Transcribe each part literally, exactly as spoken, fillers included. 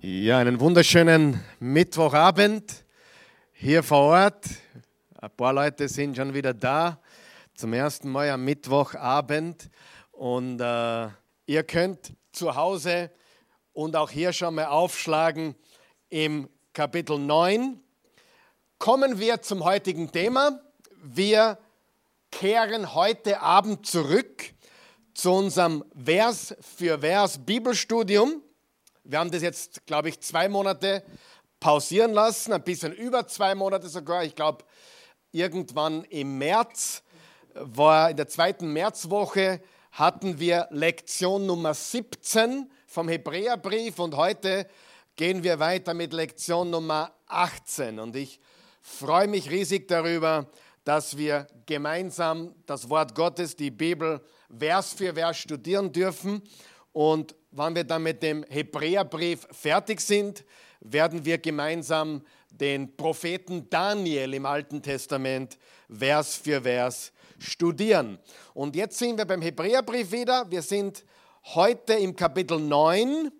Ja, einen wunderschönen Mittwochabend hier vor Ort. Ein paar Leute sind schon wieder da, zum ersten Mal am Mittwochabend. Und äh, ihr könnt zu Hause und auch hier schon mal aufschlagen im Kapitel neun. Kommen wir zum heutigen Thema. Wir kehren heute Abend zurück zu unserem Vers für Vers Bibelstudium. Wir haben das jetzt, glaube ich, zwei Monate pausieren lassen, ein bisschen über zwei Monate sogar. Ich glaube, irgendwann im März, war in der zweiten Märzwoche, hatten wir Lektion Nummer siebzehn vom Hebräerbrief und heute gehen wir weiter mit Lektion Nummer achtzehn. Und ich freue mich riesig darüber, dass wir gemeinsam das Wort Gottes, die Bibel, Vers für Vers studieren dürfen. Und wenn wir dann mit dem Hebräerbrief fertig sind, werden wir gemeinsam den Propheten Daniel im Alten Testament Vers für Vers studieren. Und jetzt sind wir beim Hebräerbrief wieder. Wir sind heute im Kapitel neun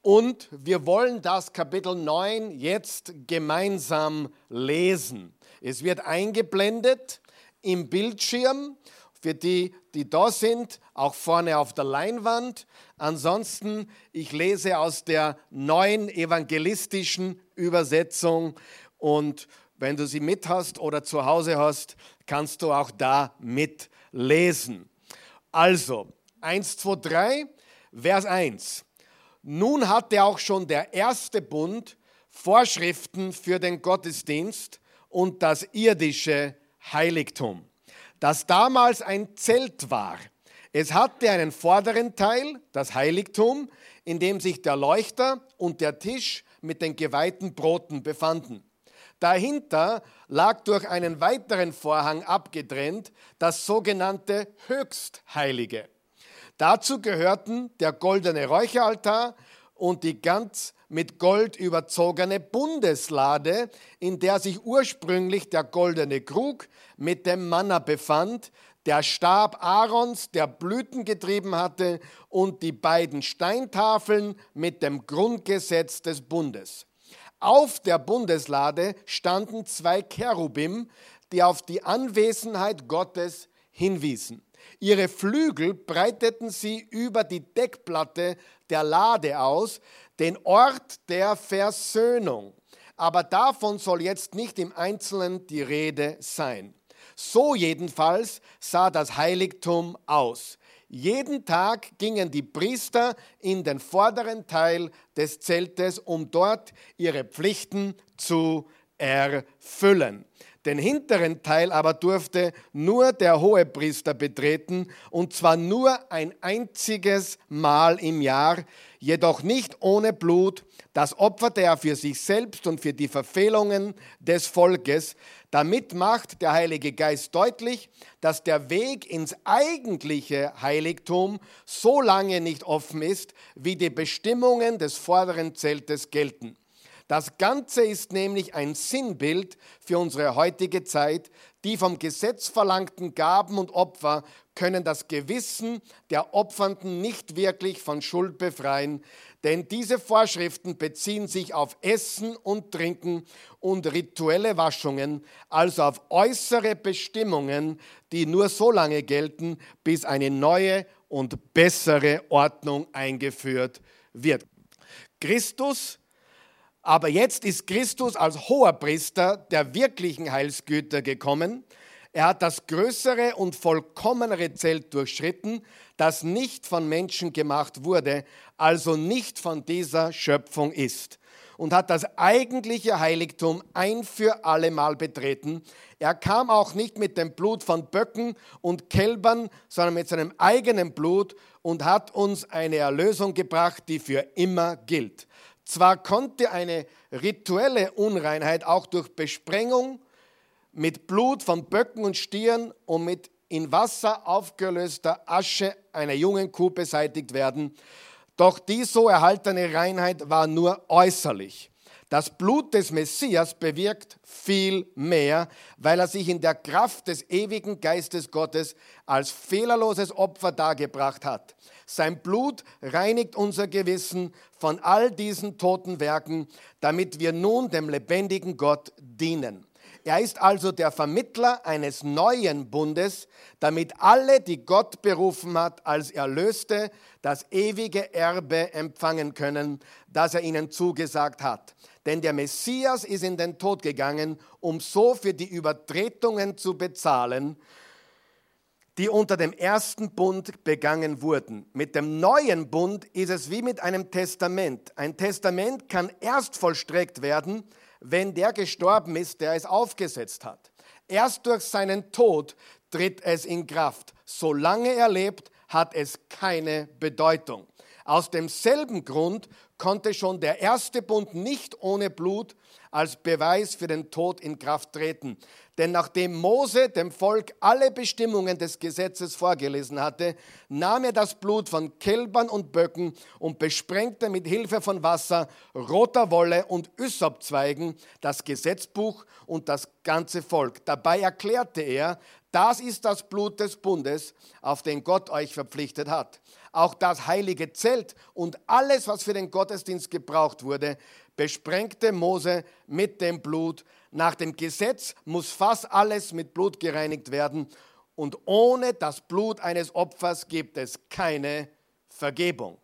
und wir wollen das Kapitel neun jetzt gemeinsam lesen. Es wird eingeblendet im Bildschirm. Für die, die da sind, auch vorne auf der Leinwand. Ansonsten, ich lese aus der neuen evangelistischen Übersetzung und wenn du sie mit hast oder zu Hause hast, kannst du auch da mitlesen. Also, eins, zwei, drei, Vers eins. Nun hatte auch schon der erste Bund Vorschriften für den Gottesdienst und das irdische Heiligtum, das damals ein Zelt war. Es hatte einen vorderen Teil, das Heiligtum, in dem sich der Leuchter und der Tisch mit den geweihten Broten befanden. Dahinter lag durch einen weiteren Vorhang abgetrennt das sogenannte Höchstheilige. Dazu gehörten der goldene Räucheraltar und die ganz mit Gold überzogene Bundeslade, in der sich ursprünglich der goldene Krug mit dem Manna befand, der Stab Aarons, der Blüten getrieben hatte, und die beiden Steintafeln mit dem Grundgesetz des Bundes. Auf der Bundeslade standen zwei Cherubim, die auf die Anwesenheit Gottes hinwiesen. Ihre Flügel breiteten sie über die Deckplatte der Lade aus, den Ort der Versöhnung. Aber davon soll jetzt nicht im Einzelnen die Rede sein. So jedenfalls sah das Heiligtum aus. Jeden Tag gingen die Priester in den vorderen Teil des Zeltes, um dort ihre Pflichten zu erfüllen. Den hinteren Teil aber durfte nur der Hohepriester betreten, und zwar nur ein einziges Mal im Jahr, jedoch nicht ohne Blut. Das opferte er für sich selbst und für die Verfehlungen des Volkes. Damit macht der Heilige Geist deutlich, dass der Weg ins eigentliche Heiligtum so lange nicht offen ist, wie die Bestimmungen des vorderen Zeltes gelten. Das Ganze ist nämlich ein Sinnbild für unsere heutige Zeit. Die vom Gesetz verlangten Gaben und Opfer können das Gewissen der Opfernden nicht wirklich von Schuld befreien, denn diese Vorschriften beziehen sich auf Essen und Trinken und rituelle Waschungen, also auf äußere Bestimmungen, die nur so lange gelten, bis eine neue und bessere Ordnung eingeführt wird. Christus Aber jetzt ist Christus als Hoherpriester der wirklichen Heilsgüter gekommen. Er hat das größere und vollkommenere Zelt durchschritten, das nicht von Menschen gemacht wurde, also nicht von dieser Schöpfung ist, und hat das eigentliche Heiligtum ein für allemal betreten. Er kam auch nicht mit dem Blut von Böcken und Kälbern, sondern mit seinem eigenen Blut und hat uns eine Erlösung gebracht, die für immer gilt. Zwar konnte eine rituelle Unreinheit auch durch Besprengung mit Blut von Böcken und Stieren und mit in Wasser aufgelöster Asche einer jungen Kuh beseitigt werden, doch die so erhaltene Reinheit war nur äußerlich. Das Blut des Messias bewirkt viel mehr, weil er sich in der Kraft des ewigen Geistes Gottes als fehlerloses Opfer dargebracht hat. Sein Blut reinigt unser Gewissen von all diesen toten Werken, damit wir nun dem lebendigen Gott dienen. Er ist also der Vermittler eines neuen Bundes, damit alle, die Gott berufen hat, als Erlöste das ewige Erbe empfangen können, das er ihnen zugesagt hat. Denn der Messias ist in den Tod gegangen, um so für die Übertretungen zu bezahlen, die unter dem ersten Bund begangen wurden. Mit dem neuen Bund ist es wie mit einem Testament. Ein Testament kann erst vollstreckt werden, wenn der gestorben ist, der es aufgesetzt hat. Erst durch seinen Tod tritt es in Kraft. Solange er lebt, hat es keine Bedeutung. Aus demselben Grund konnte schon der erste Bund nicht ohne Blut als Beweis für den Tod in Kraft treten. Denn nachdem Mose dem Volk alle Bestimmungen des Gesetzes vorgelesen hatte, nahm er das Blut von Kälbern und Böcken und besprengte mit Hilfe von Wasser, roter Wolle und Ysopzweigen das Gesetzbuch und das ganze Volk. Dabei erklärte er, das ist das Blut des Bundes, auf den Gott euch verpflichtet hat. Auch das heilige Zelt und alles, was für den Gottesdienst gebraucht wurde, besprengte Mose mit dem Blut. Nach dem Gesetz muss fast alles mit Blut gereinigt werden und ohne das Blut eines Opfers gibt es keine Vergebung.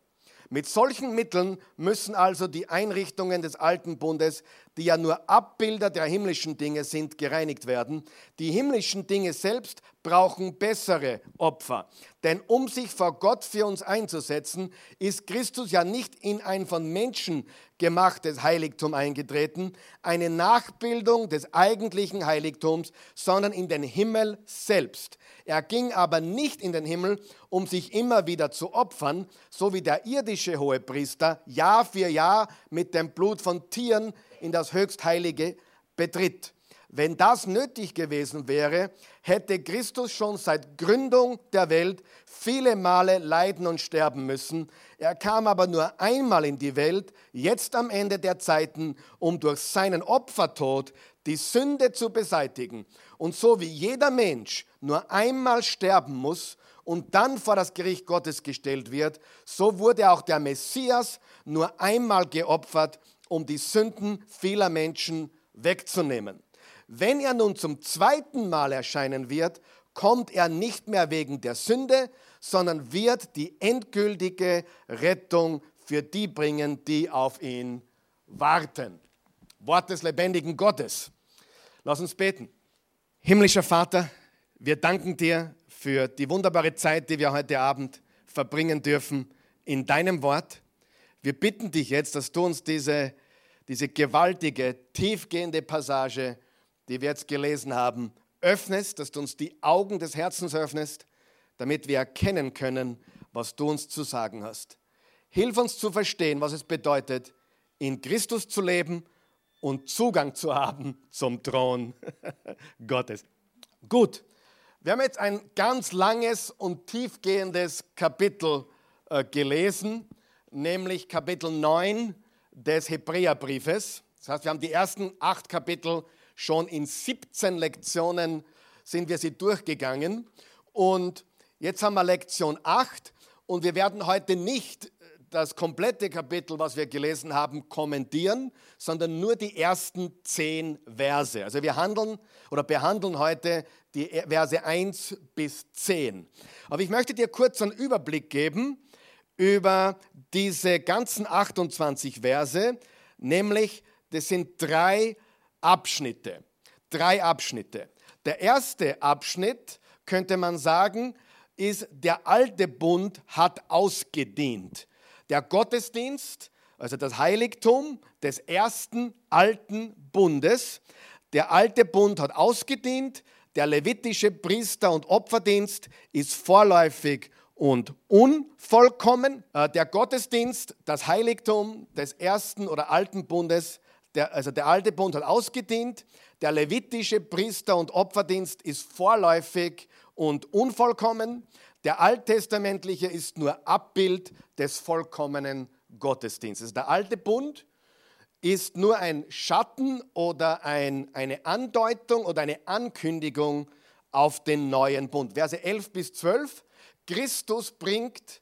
Mit solchen Mitteln müssen also die Einrichtungen des alten Bundes, die ja nur Abbilder der himmlischen Dinge sind, gereinigt werden. Die himmlischen Dinge selbst brauchen bessere Opfer. Denn um sich vor Gott für uns einzusetzen, ist Christus ja nicht in ein von Menschen gemachtes Heiligtum eingetreten, eine Nachbildung des eigentlichen Heiligtums, sondern in den Himmel selbst. Er ging aber nicht in den Himmel, um sich immer wieder zu opfern, so wie der irdische Hohepriester Jahr für Jahr mit dem Blut von Tieren in das Höchstheilige betritt. Wenn das nötig gewesen wäre, hätte Christus schon seit Gründung der Welt viele Male leiden und sterben müssen. Er kam aber nur einmal in die Welt, jetzt am Ende der Zeiten, um durch seinen Opfertod die Sünde zu beseitigen. Und so wie jeder Mensch nur einmal sterben muss und dann vor das Gericht Gottes gestellt wird, so wurde auch der Messias nur einmal geopfert, um die Sünden vieler Menschen wegzunehmen. Wenn er nun zum zweiten Mal erscheinen wird, kommt er nicht mehr wegen der Sünde, sondern wird die endgültige Rettung für die bringen, die auf ihn warten. Wort des lebendigen Gottes. Lass uns beten. Himmlischer Vater, wir danken dir für die wunderbare Zeit, die wir heute Abend verbringen dürfen in deinem Wort. Wir bitten dich jetzt, dass du uns diese, diese gewaltige, tiefgehende Passage, die wir jetzt gelesen haben, öffnest, dass du uns die Augen des Herzens öffnest, damit wir erkennen können, was du uns zu sagen hast. Hilf uns zu verstehen, was es bedeutet, in Christus zu leben und Zugang zu haben zum Thron Gottes. Gut, wir haben jetzt ein ganz langes und tiefgehendes Kapitel äh, gelesen, nämlich Kapitel neun des Hebräerbriefes. Das heißt, wir haben die ersten acht Kapitel schon in siebzehn Lektionen sind wir sie durchgegangen und jetzt haben wir Lektion acht und wir werden heute nicht das komplette Kapitel, was wir gelesen haben, kommentieren, sondern nur die ersten zehn Verse. Also wir handeln oder behandeln heute die Verse eins bis zehn. Aber ich möchte dir kurz einen Überblick geben über diese ganzen achtundzwanzig Verse, nämlich das sind drei Abschnitte, drei Abschnitte. Der erste Abschnitt, könnte man sagen, ist, der alte Bund hat ausgedient. Der Gottesdienst, also das Heiligtum des ersten alten Bundes. Der alte Bund hat ausgedient. Der levitische Priester- und Opferdienst ist vorläufig und unvollkommen. Der Gottesdienst, das Heiligtum des ersten oder alten Bundes, Der, also der alte Bund hat ausgedient, der levitische Priester- und Opferdienst ist vorläufig und unvollkommen, der alttestamentliche ist nur Abbild des vollkommenen Gottesdienstes. Der alte Bund ist nur ein Schatten oder ein, eine Andeutung oder eine Ankündigung auf den neuen Bund. Verse elf bis zwölf, Christus bringt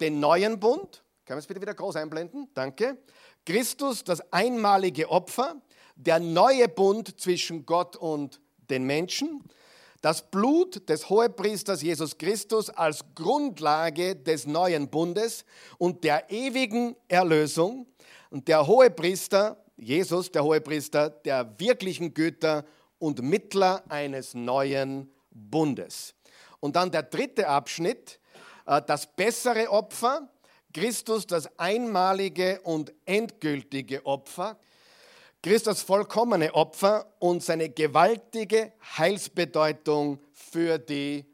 den neuen Bund, können wir es bitte wieder groß einblenden, danke, Christus, das einmalige Opfer, der neue Bund zwischen Gott und den Menschen, das Blut des Hohepriesters Jesus Christus als Grundlage des neuen Bundes und der ewigen Erlösung und der Hohepriester, Jesus, der Hohepriester der wirklichen Güter und Mittler eines neuen Bundes. Und dann der dritte Abschnitt, das bessere Opfer, Christus das einmalige und endgültige Opfer, Christus vollkommene Opfer und seine gewaltige Heilsbedeutung für die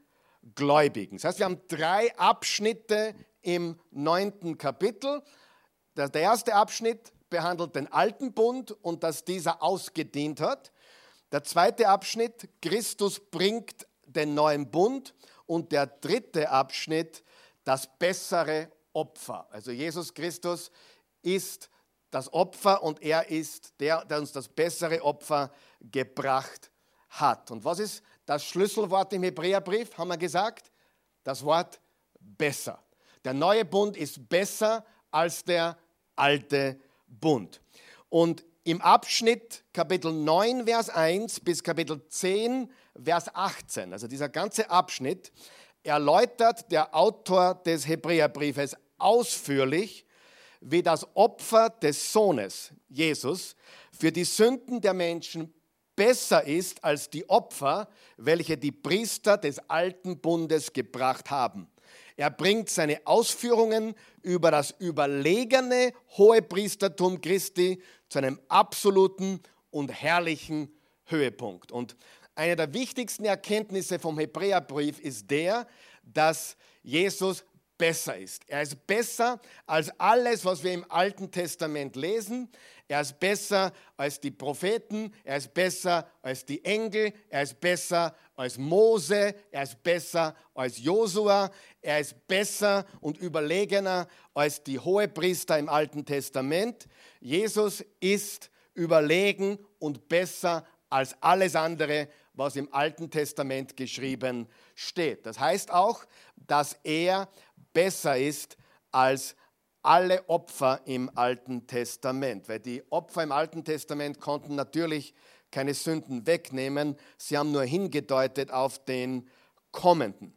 Gläubigen. Das heißt, wir haben drei Abschnitte im neunten Kapitel. Der erste Abschnitt behandelt den alten Bund und dass dieser ausgedient hat. Der zweite Abschnitt, Christus bringt den neuen Bund. Und der dritte Abschnitt, das bessere Opfer. Also Jesus Christus ist das Opfer und er ist der, der uns das bessere Opfer gebracht hat. Und was ist das Schlüsselwort im Hebräerbrief, haben wir gesagt? Das Wort besser. Der neue Bund ist besser als der alte Bund. Und im Abschnitt Kapitel neun, Vers eins bis Kapitel zehn, Vers achtzehn, also dieser ganze Abschnitt, erläutert der Autor des Hebräerbriefes ausführlich, wie das Opfer des Sohnes, Jesus, für die Sünden der Menschen besser ist als die Opfer, welche die Priester des alten Bundes gebracht haben. Er bringt seine Ausführungen über das überlegene Hohepriestertum Christi zu einem absoluten und herrlichen Höhepunkt. Und eine der wichtigsten Erkenntnisse vom Hebräerbrief ist der, dass Jesus besser ist. Er ist besser als alles, was wir im Alten Testament lesen. Er ist besser als die Propheten, er ist besser als die Engel, er ist besser als Mose, er ist besser als Josua, er ist besser und überlegener als die Hohepriester im Alten Testament. Jesus ist überlegen und besser als alles andere, was im Alten Testament geschrieben steht. Das heißt auch, dass er besser ist als alle Opfer im Alten Testament. Weil die Opfer im Alten Testament konnten natürlich keine Sünden wegnehmen. Sie haben nur hingedeutet auf den Kommenden.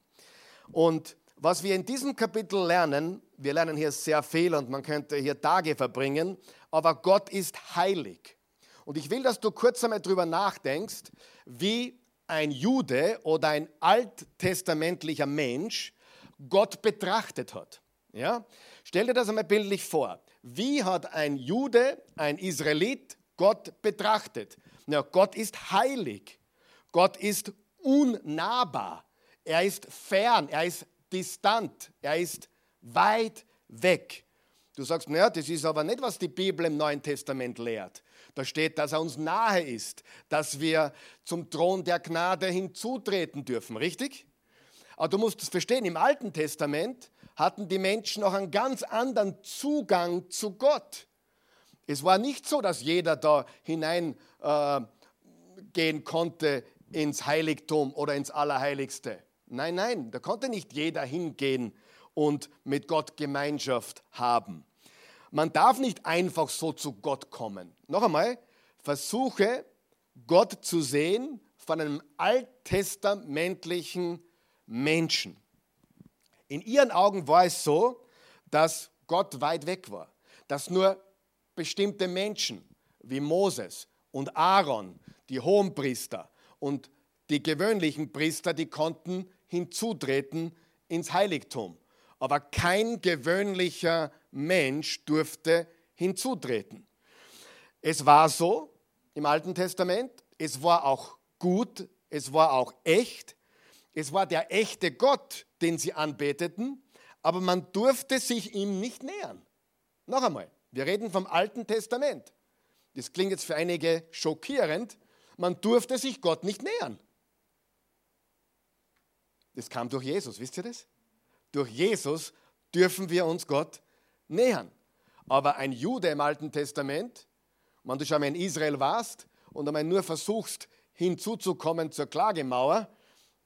Und was wir in diesem Kapitel lernen, wir lernen hier sehr viel und man könnte hier Tage verbringen, aber Gott ist heilig. Und ich will, dass du kurz einmal drüber nachdenkst, wie ein Jude oder ein alttestamentlicher Mensch Gott betrachtet hat. Ja? Stell dir das einmal bildlich vor. Wie hat ein Jude, ein Israelit Gott betrachtet? Na, Gott ist heilig. Gott ist unnahbar. Er ist fern. Er ist distant. Er ist weit weg. Du sagst, naja, das ist aber nicht, was die Bibel im Neuen Testament lehrt. Da steht, dass er uns nahe ist, dass wir zum Thron der Gnade hinzutreten dürfen, richtig? Aber du musst es verstehen, im Alten Testament hatten die Menschen noch einen ganz anderen Zugang zu Gott. Es war nicht so, dass jeder da hineingehen äh, konnte ins Heiligtum oder ins Allerheiligste. Nein, nein, da konnte nicht jeder hingehen und mit Gott Gemeinschaft haben. Man darf nicht einfach so zu Gott kommen. Noch einmal, versuche Gott zu sehen von einem alttestamentlichen Menschen. In ihren Augen war es so, dass Gott weit weg war, dass nur bestimmte Menschen wie Moses und Aaron, die Hohenpriester und die gewöhnlichen Priester, die konnten hinzutreten ins Heiligtum. Aber kein gewöhnlicher Mensch durfte hinzutreten. Es war so im Alten Testament, es war auch gut, es war auch echt, es war der echte Gott, den sie anbeteten, aber man durfte sich ihm nicht nähern. Noch einmal, wir reden vom Alten Testament. Das klingt jetzt für einige schockierend, man durfte sich Gott nicht nähern. Das kam durch Jesus, wisst ihr das? Durch Jesus dürfen wir uns Gott nähern. Aber ein Jude im Alten Testament, wenn du schon einmal in Israel warst und einmal nur versuchst, hinzuzukommen zur Klagemauer,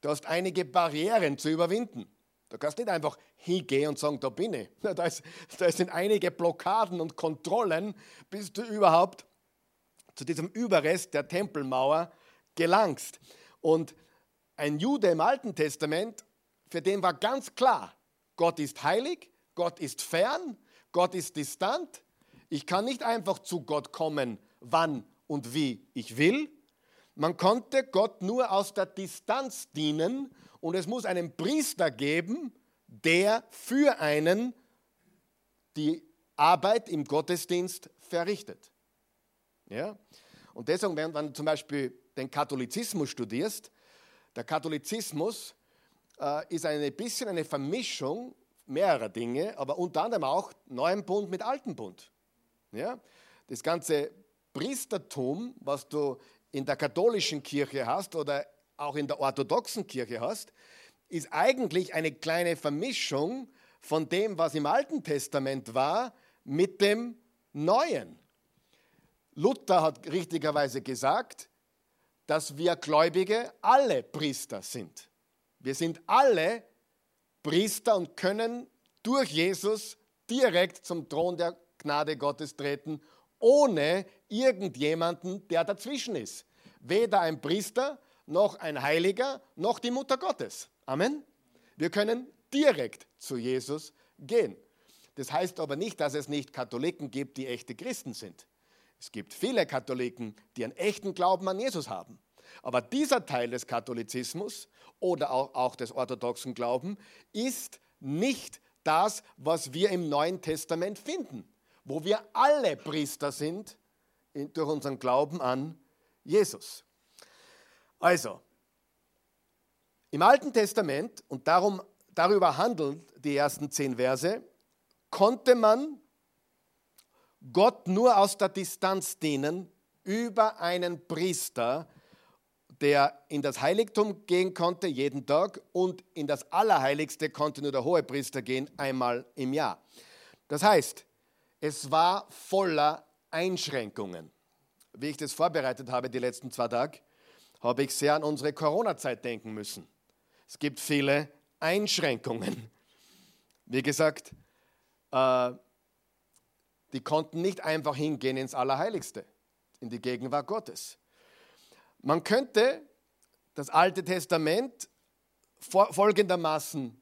du hast einige Barrieren zu überwinden. Da kannst du nicht einfach hingehen und sagen, da bin ich. Da, ist, da sind einige Blockaden und Kontrollen, bis du überhaupt zu diesem Überrest der Tempelmauer gelangst. Und ein Jude im Alten Testament, für den war ganz klar, Gott ist heilig, Gott ist fern, Gott ist distant. Ich kann nicht einfach zu Gott kommen, wann und wie ich will. Man konnte Gott nur aus der Distanz dienen und es muss einen Priester geben, der für einen die Arbeit im Gottesdienst verrichtet. Ja? Und deswegen, wenn du zum Beispiel den Katholizismus studierst, der Katholizismus äh, ist ein bisschen eine Vermischung mehrerer Dinge, aber unter anderem auch neuen Bund mit alten Bund. Ja? Das ganze Priestertum, was du in der katholischen Kirche hast oder auch in der orthodoxen Kirche hast, ist eigentlich eine kleine Vermischung von dem, was im Alten Testament war, mit dem Neuen. Luther hat richtigerweise gesagt, dass wir Gläubige alle Priester sind. Wir sind alle Priester und können durch Jesus direkt zum Thron der Gnade Gottes treten, ohne irgendjemanden, der dazwischen ist. Weder ein Priester, noch ein Heiliger, noch die Mutter Gottes. Amen. Wir können direkt zu Jesus gehen. Das heißt aber nicht, dass es nicht Katholiken gibt, die echte Christen sind. Es gibt viele Katholiken, die einen echten Glauben an Jesus haben. Aber dieser Teil des Katholizismus oder auch, auch des orthodoxen Glaubens ist nicht das, was wir im Neuen Testament finden, wo wir alle Priester sind in, durch unseren Glauben an Jesus. Also, im Alten Testament, und darum, darüber handeln die ersten zehn Verse, konnte man Gott nur aus der Distanz dienen über einen Priester, der in das Heiligtum gehen konnte, jeden Tag, und in das Allerheiligste konnte nur der Hohepriester gehen, einmal im Jahr. Das heißt, es war voller Einschränkungen. Wie ich das vorbereitet habe die letzten zwei Tage, habe ich sehr an unsere Corona-Zeit denken müssen. Es gibt viele Einschränkungen. Wie gesagt, äh, die konnten nicht einfach hingehen ins Allerheiligste, in die Gegenwart Gottes. Man könnte das Alte Testament folgendermaßen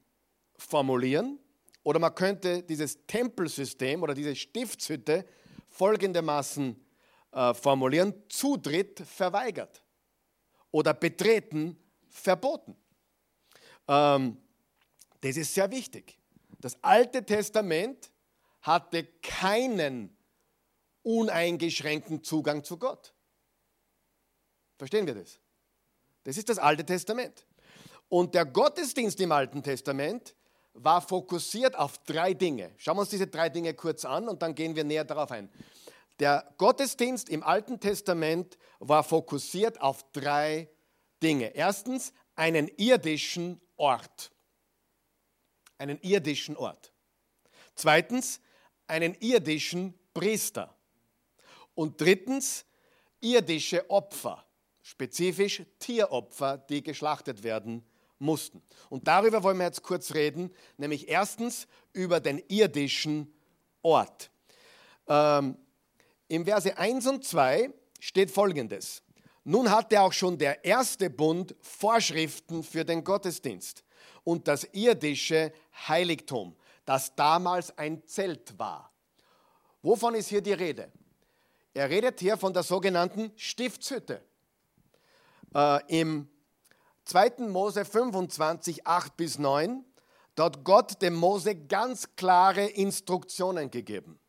formulieren, oder man könnte dieses Tempelsystem oder diese Stiftshütte folgendermaßen äh, formulieren: Zutritt verweigert oder betreten verboten. Ähm, das ist sehr wichtig. Das Alte Testament hatte keinen uneingeschränkten Zugang zu Gott. Verstehen wir das? Das ist das Alte Testament. Und der Gottesdienst im Alten Testament war fokussiert auf drei Dinge. Schauen wir uns diese drei Dinge kurz an und dann gehen wir näher darauf ein. Der Gottesdienst im Alten Testament war fokussiert auf drei Dinge. Erstens, einen irdischen Ort. Einen irdischen Ort. Zweitens, einen irdischen Priester. Und drittens, irdische Opfer. Spezifisch Tieropfer, die geschlachtet werden mussten. Und darüber wollen wir jetzt kurz reden, nämlich erstens über den irdischen Ort. Ähm, Im Verse eins und zwei steht Folgendes: Nun hatte auch schon der erste Bund Vorschriften für den Gottesdienst und das irdische Heiligtum, das damals ein Zelt war. Wovon ist hier die Rede? Er redet hier von der sogenannten Stiftshütte. Äh, Im zweiten Mose fünfundzwanzig, acht bis neun, da hat Gott dem Mose ganz klare Instruktionen gegeben.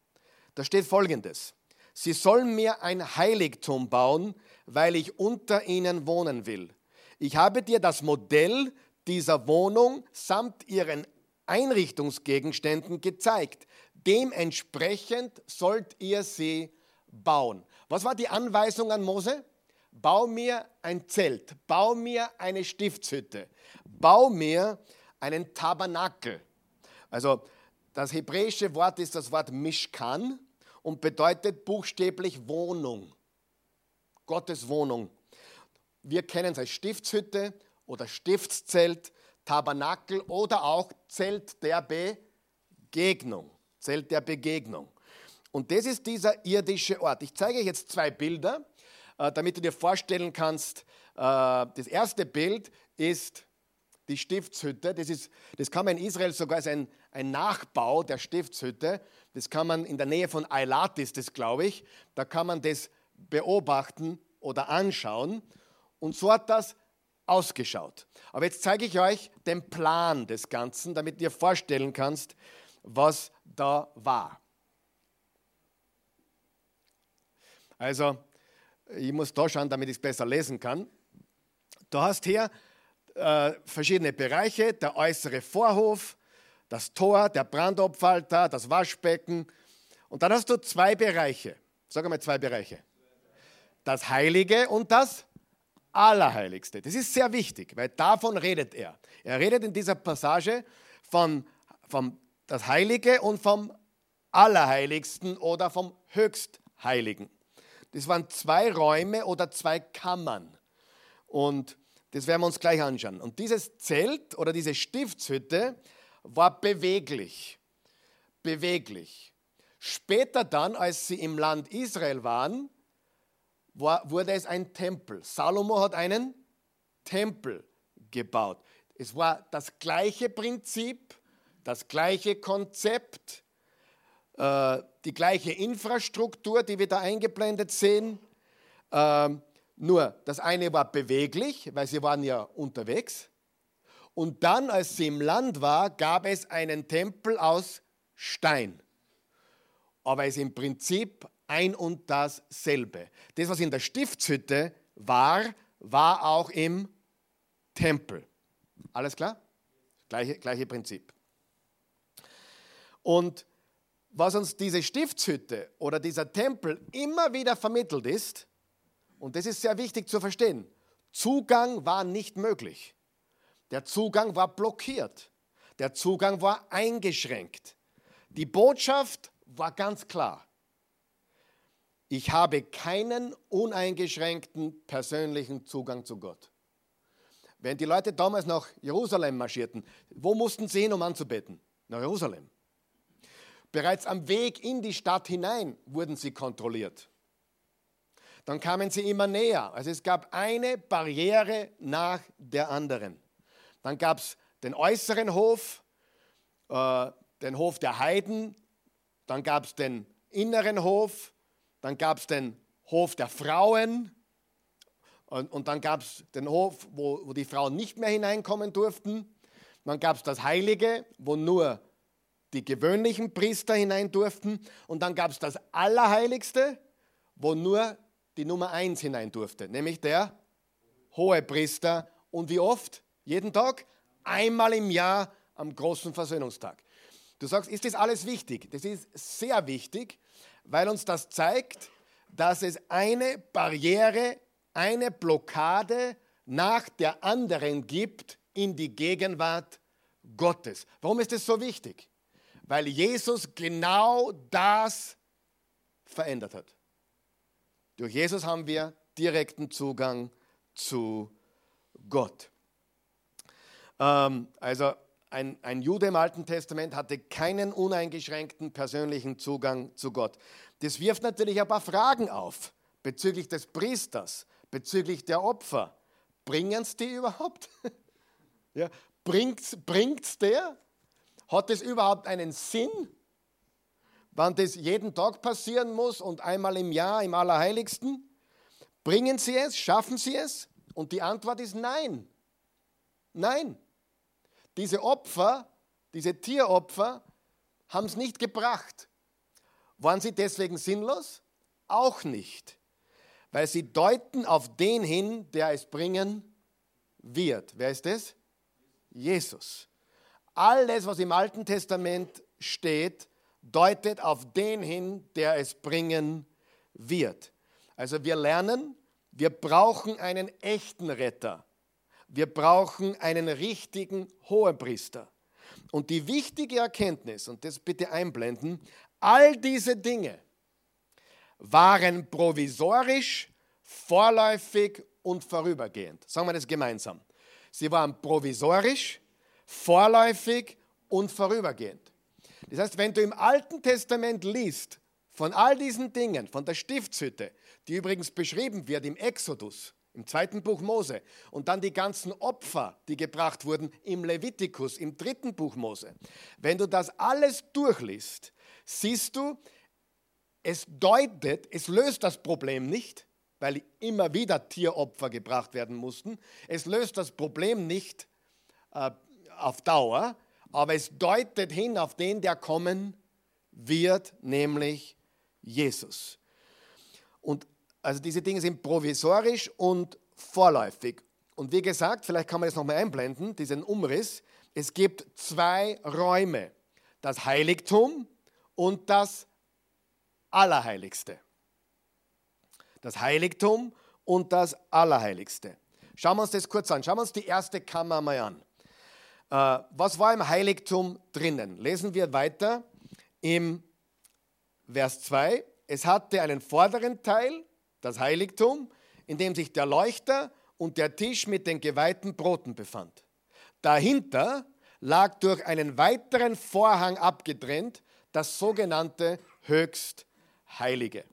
Da steht Folgendes: Sie sollen mir ein Heiligtum bauen, weil ich unter ihnen wohnen will. Ich habe dir das Modell dieser Wohnung samt ihren Einrichtungsgegenständen gezeigt. Dementsprechend sollt ihr sie bauen. Was war die Anweisung an Mose? Bau mir ein Zelt, bau mir eine Stiftshütte, bau mir einen Tabernakel. Also das hebräische Wort ist das Wort Mishkan und bedeutet buchstäblich Wohnung, Gottes Wohnung. Wir kennen es als Stiftshütte oder Stiftszelt, Tabernakel oder auch Zelt der Begegnung. Zelt der Begegnung. Und das ist dieser irdische Ort. Ich zeige euch jetzt zwei Bilder, damit du dir vorstellen kannst. Das erste Bild ist die Stiftshütte. Das, ist, das kann man in Israel sogar als ein, ein Nachbau der Stiftshütte. Das kann man in der Nähe von Eilat, ist das, glaube ich. Da kann man das beobachten oder anschauen. Und so hat das ausgeschaut. Aber jetzt zeige ich euch den Plan des Ganzen, damit du dir vorstellen kannst, was da war. Also, ich muss da schauen, damit ich es besser lesen kann. Du hast hier äh, verschiedene Bereiche, der äußere Vorhof, das Tor, der Brandopferaltar, das Waschbecken. Und dann hast du zwei Bereiche. Sag mal zwei Bereiche. Das Heilige und das Allerheiligste. Das ist sehr wichtig, weil davon redet er. Er redet in dieser Passage von, von das Heilige und vom Allerheiligsten oder vom Höchstheiligen. Das waren zwei Räume oder zwei Kammern. Und das werden wir uns gleich anschauen. Und dieses Zelt oder diese Stiftshütte war beweglich. Beweglich. Später dann, als sie im Land Israel waren, war, wurde es ein Tempel. Salomo hat einen Tempel gebaut. Es war das gleiche Prinzip, das gleiche Konzept, die gleiche Infrastruktur, die wir da eingeblendet sehen. Ähm, nur, das eine war beweglich, weil sie waren ja unterwegs. Und dann, als sie im Land war, gab es einen Tempel aus Stein. Aber es ist im Prinzip ein und dasselbe. Das, was in der Stiftshütte war, war auch im Tempel. Alles klar? Gleiche, gleiche Prinzip. Und was uns diese Stiftshütte oder dieser Tempel immer wieder vermittelt ist, und das ist sehr wichtig zu verstehen, Zugang war nicht möglich. Der Zugang war blockiert. Der Zugang war eingeschränkt. Die Botschaft war ganz klar. Ich habe keinen uneingeschränkten persönlichen Zugang zu Gott. Wenn die Leute damals nach Jerusalem marschierten, wo mussten sie hin, um anzubeten? Nach Jerusalem. Bereits am Weg in die Stadt hinein wurden sie kontrolliert. Dann kamen sie immer näher. Also es gab eine Barriere nach der anderen. Dann gab es den äußeren Hof, äh, den Hof der Heiden, dann gab es den inneren Hof, dann gab es den Hof der Frauen und, und dann gab es den Hof, wo, wo die Frauen nicht mehr hineinkommen durften. Dann gab es das Heilige, wo nur die gewöhnlichen Priester hinein durften. Und dann gab es das Allerheiligste, wo nur die Nummer eins hinein durfte, nämlich der Hohepriester. Und wie oft? Jeden Tag? Einmal im Jahr am großen Versöhnungstag. Du sagst, ist das alles wichtig? Das ist sehr wichtig, weil uns das zeigt, dass es eine Barriere, eine Blockade nach der anderen gibt in die Gegenwart Gottes. Warum ist das so wichtig? Weil Jesus genau das verändert hat. Durch Jesus haben wir direkten Zugang zu Gott. Ähm, also ein, ein Jude im Alten Testament hatte keinen uneingeschränkten persönlichen Zugang zu Gott. Das wirft natürlich ein paar Fragen auf bezüglich des Priesters, bezüglich der Opfer. Bringen es die überhaupt? Ja, bringt's, bringt's der? Hat das überhaupt einen Sinn, wann das jeden Tag passieren muss und einmal im Jahr im Allerheiligsten? Bringen sie es? Schaffen sie es? Und die Antwort ist nein. Nein. Diese Opfer, diese Tieropfer haben es nicht gebracht. Waren sie deswegen sinnlos? Auch nicht. Weil sie deuten auf den hin, der es bringen wird. Wer ist das? Jesus. Alles, was im Alten Testament steht, deutet auf den hin, der es bringen wird. Also wir lernen, wir brauchen einen echten Retter. Wir brauchen einen richtigen Hohepriester. Und die wichtige Erkenntnis, und das bitte einblenden, all diese Dinge waren provisorisch, vorläufig und vorübergehend. Sagen wir das gemeinsam. Sie waren provisorisch, vorläufig und vorübergehend. Das heißt, wenn du im Alten Testament liest, von all diesen Dingen, von der Stiftshütte, die übrigens beschrieben wird im Exodus, im zweiten Buch Mose, und dann die ganzen Opfer, die gebracht wurden im Levitikus, im dritten Buch Mose. Wenn du das alles durchliest, siehst du, es deutet, es löst das Problem nicht, weil immer wieder Tieropfer gebracht werden mussten. Es löst das Problem nicht äh, auf Dauer, aber es deutet hin auf den, der kommen wird, nämlich Jesus. Und also diese Dinge sind provisorisch und vorläufig. Und wie gesagt, vielleicht kann man das nochmal einblenden, diesen Umriss. Es gibt zwei Räume, das Heiligtum und das Allerheiligste. Das Heiligtum und das Allerheiligste. Schauen wir uns das kurz an. Schauen wir uns die erste Kammer mal an. Äh, was war im Heiligtum drinnen? Lesen wir weiter im Vers zwei. Es hatte einen vorderen Teil, das Heiligtum, in dem sich der Leuchter und der Tisch mit den geweihten Broten befand. Dahinter lag durch einen weiteren Vorhang abgetrennt das sogenannte Höchstheilige.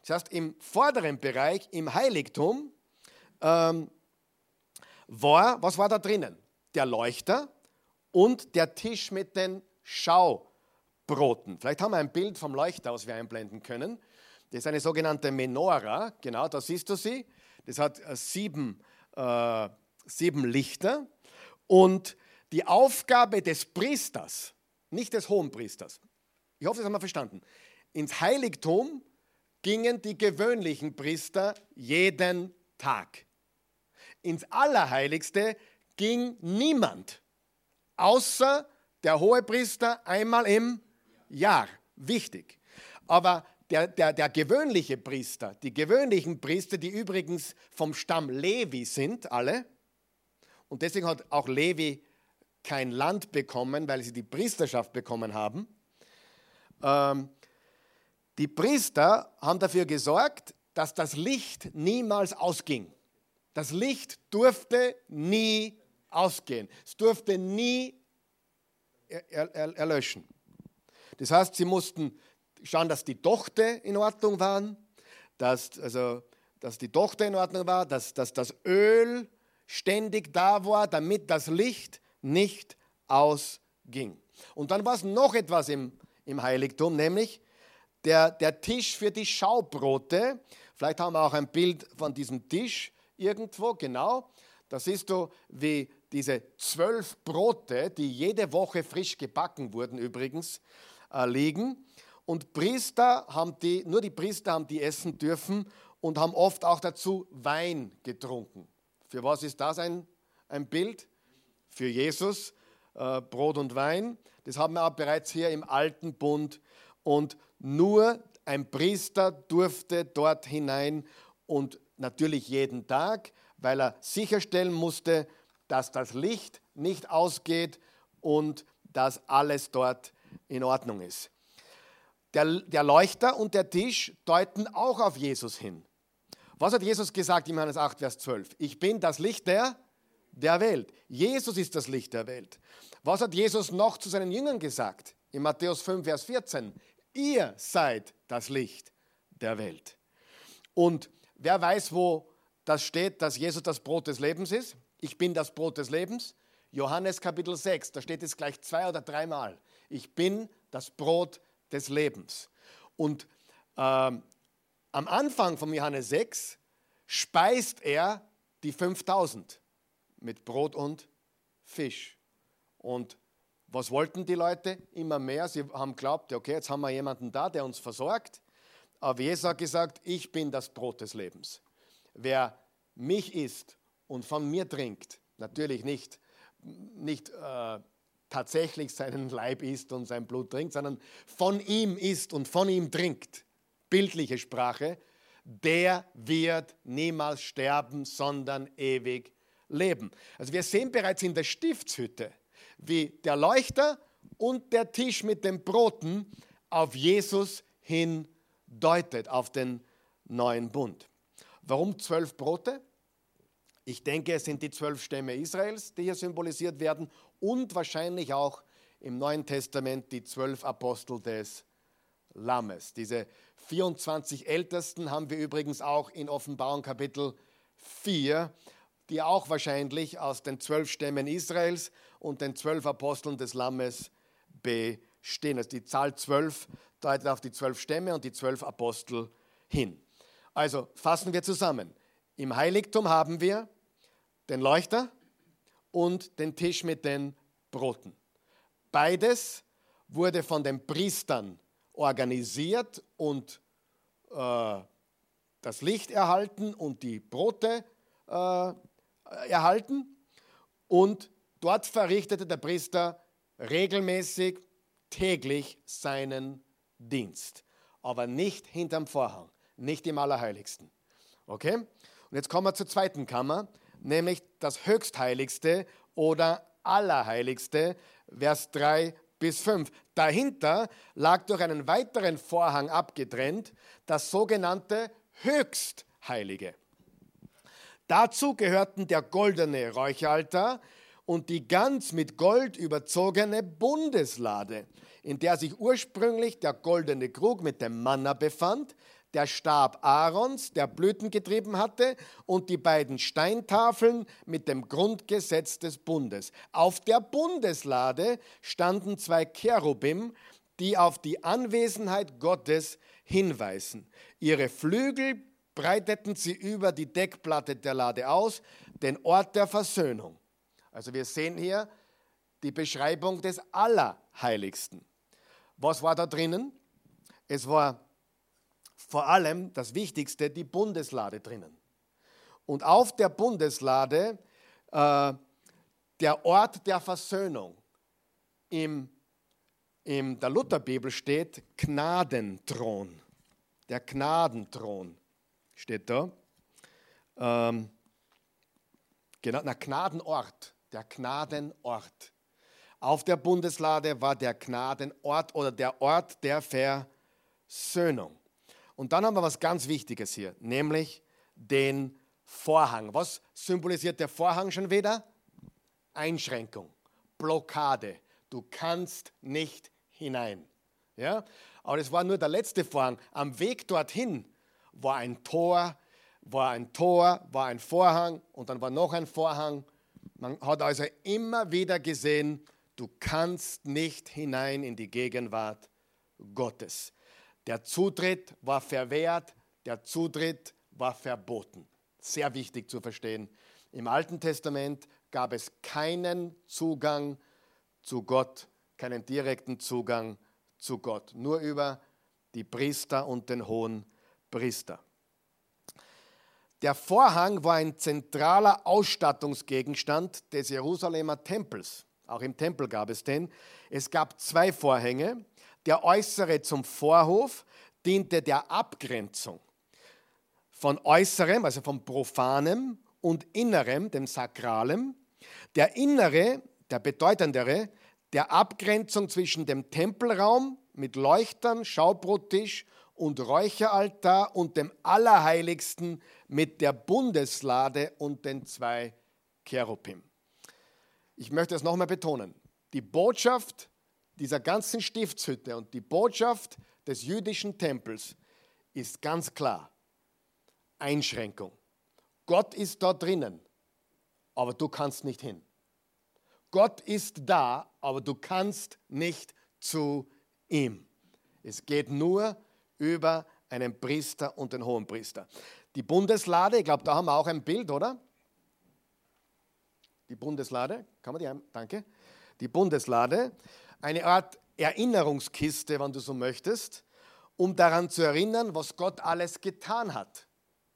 Das heißt, im vorderen Bereich, im Heiligtum, ähm, war, was war da drinnen? Der Leuchter und der Tisch mit den Schaubroten. Vielleicht haben wir ein Bild vom Leuchter, was wir einblenden können. Das ist eine sogenannte Menora, genau, da siehst du sie. Das hat sieben, äh, sieben Lichter. Und die Aufgabe des Priesters, nicht des Hohenpriesters, ich hoffe, das haben wir verstanden, ins Heiligtum gingen die gewöhnlichen Priester jeden Tag. Ins Allerheiligste ging niemand, außer der Hohepriester einmal im Jahr. Wichtig. Aber der, der, der gewöhnliche Priester, die gewöhnlichen Priester, die übrigens vom Stamm Levi sind, alle, und deswegen hat auch Levi kein Land bekommen, weil sie die Priesterschaft bekommen haben, ähm, die Priester haben dafür gesorgt, dass das Licht niemals ausging. Das Licht durfte nie ausgehen. Es durfte nie er, er, erlöschen. Das heißt, sie mussten schauen, dass die Dochte in Ordnung waren, dass, also, dass die Dochte in Ordnung war, dass, dass das Öl ständig da war, damit das Licht nicht ausging. Und dann war es noch etwas im, im Heiligtum, nämlich Der, der Tisch für die Schaubrote, vielleicht haben wir auch ein Bild von diesem Tisch irgendwo, genau. Da siehst du, wie diese zwölf Brote, die jede Woche frisch gebacken wurden übrigens, äh, liegen. Und Priester haben die, nur die Priester haben die essen dürfen und haben oft auch dazu Wein getrunken. Für was ist das ein, ein Bild? Für Jesus, äh, Brot und Wein. Das haben wir auch bereits hier im Alten Bund. Und nur ein Priester durfte dort hinein und natürlich jeden Tag, weil er sicherstellen musste, dass das Licht nicht ausgeht und dass alles dort in Ordnung ist. Der, der Leuchter und der Tisch deuten auch auf Jesus hin. Was hat Jesus gesagt in Johannes acht, Vers zwölf? Ich bin das Licht der, der Welt. Jesus ist das Licht der Welt. Was hat Jesus noch zu seinen Jüngern gesagt? In Matthäus fünf, Vers vierzehn. Ihr seid das Licht der Welt. Und wer weiß, wo das steht, dass Jesus das Brot des Lebens ist? Ich bin das Brot des Lebens. Johannes Kapitel sechs, da steht es gleich zwei oder dreimal. Ich bin das Brot des Lebens. Und ähm, am Anfang von Johannes sechs speist er die fünftausend mit Brot und Fisch. Und was wollten die Leute? Immer mehr. Sie haben geglaubt, okay, jetzt haben wir jemanden da, der uns versorgt. Aber Jesus hat gesagt, ich bin das Brot des Lebens. Wer mich isst und von mir trinkt, natürlich nicht, nicht äh, tatsächlich seinen Leib isst und sein Blut trinkt, sondern von ihm isst und von ihm trinkt, bildliche Sprache, der wird niemals sterben, sondern ewig leben. Also wir sehen bereits in der Stiftshütte, wie der Leuchter und der Tisch mit den Broten auf Jesus hindeutet, auf den neuen Bund. Warum zwölf Brote? Ich denke, es sind die zwölf Stämme Israels, die hier symbolisiert werden und wahrscheinlich auch im Neuen Testament die zwölf Apostel des Lammes. Diese vierundzwanzig Ältesten haben wir übrigens auch in Offenbarung Kapitel vier, die auch wahrscheinlich aus den zwölf Stämmen Israels und den zwölf Aposteln des Lammes bestehen. Also die Zahl zwölf deutet auf die zwölf Stämme und die zwölf Apostel hin. Also fassen wir zusammen. Im Heiligtum haben wir den Leuchter und den Tisch mit den Broten. Beides wurde von den Priestern organisiert und äh, das Licht erhalten und die Brote äh, erhalten. Und dort verrichtete der Priester regelmäßig, täglich seinen Dienst. Aber nicht hinterm Vorhang, nicht im Allerheiligsten. Okay? Und jetzt kommen wir zur zweiten Kammer, nämlich das Höchstheiligste oder Allerheiligste, Vers drei bis fünf. Dahinter lag durch einen weiteren Vorhang abgetrennt das sogenannte Höchstheilige. Dazu gehörten der goldene Räucheraltar und die ganz mit Gold überzogene Bundeslade, in der sich ursprünglich der goldene Krug mit dem Manna befand, der Stab Aarons, der Blüten getrieben hatte, und die beiden Steintafeln mit dem Grundgesetz des Bundes. Auf der Bundeslade standen zwei Cherubim, die auf die Anwesenheit Gottes hinweisen. Ihre Flügel breiteten sie über die Deckplatte der Lade aus, den Ort der Versöhnung. Also wir sehen hier die Beschreibung des Allerheiligsten. Was war da drinnen? Es war vor allem das Wichtigste, die Bundeslade drinnen. Und auf der Bundeslade äh, der Ort der Versöhnung. Im, in der Lutherbibel steht Gnadenthron. Der Gnadenthron steht da. Ähm, genau, na, Gnadenort. Der Gnadenort. Auf der Bundeslade war der Gnadenort oder der Ort der Versöhnung. Und dann haben wir was ganz Wichtiges hier, nämlich den Vorhang. Was symbolisiert der Vorhang schon wieder? Einschränkung, Blockade. Du kannst nicht hinein. Ja? Aber das war nur der letzte Vorhang. Am Weg dorthin war ein Tor, war ein Tor, war ein Vorhang und dann war noch ein Vorhang. Man hat also immer wieder gesehen, du kannst nicht hinein in die Gegenwart Gottes. Der Zutritt war verwehrt, der Zutritt war verboten. Sehr wichtig zu verstehen. Im Alten Testament gab es keinen Zugang zu Gott, keinen direkten Zugang zu Gott. Nur über die Priester und den hohen Priester. Der Vorhang war ein zentraler Ausstattungsgegenstand des Jerusalemer Tempels. Auch im Tempel gab es den. Es gab zwei Vorhänge. Der äußere zum Vorhof diente der Abgrenzung von äußerem, also vom Profanem, und innerem, dem Sakralem. Der innere, der bedeutendere, der Abgrenzung zwischen dem Tempelraum mit Leuchtern, Schaubrottisch und Räucheraltar und dem Allerheiligsten mit der Bundeslade und den zwei Cherubim. Ich möchte es nochmal betonen. Die Botschaft dieser ganzen Stiftshütte und die Botschaft des jüdischen Tempels ist ganz klar: Einschränkung. Gott ist da drinnen, aber du kannst nicht hin. Gott ist da, aber du kannst nicht zu ihm. Es geht nur über einen Priester und den Hohenpriester. Die Bundeslade, ich glaube, da haben wir auch ein Bild, oder? Die Bundeslade, kann man die haben? Danke. Die Bundeslade. Eine Art Erinnerungskiste, wenn du so möchtest, um daran zu erinnern, was Gott alles getan hat.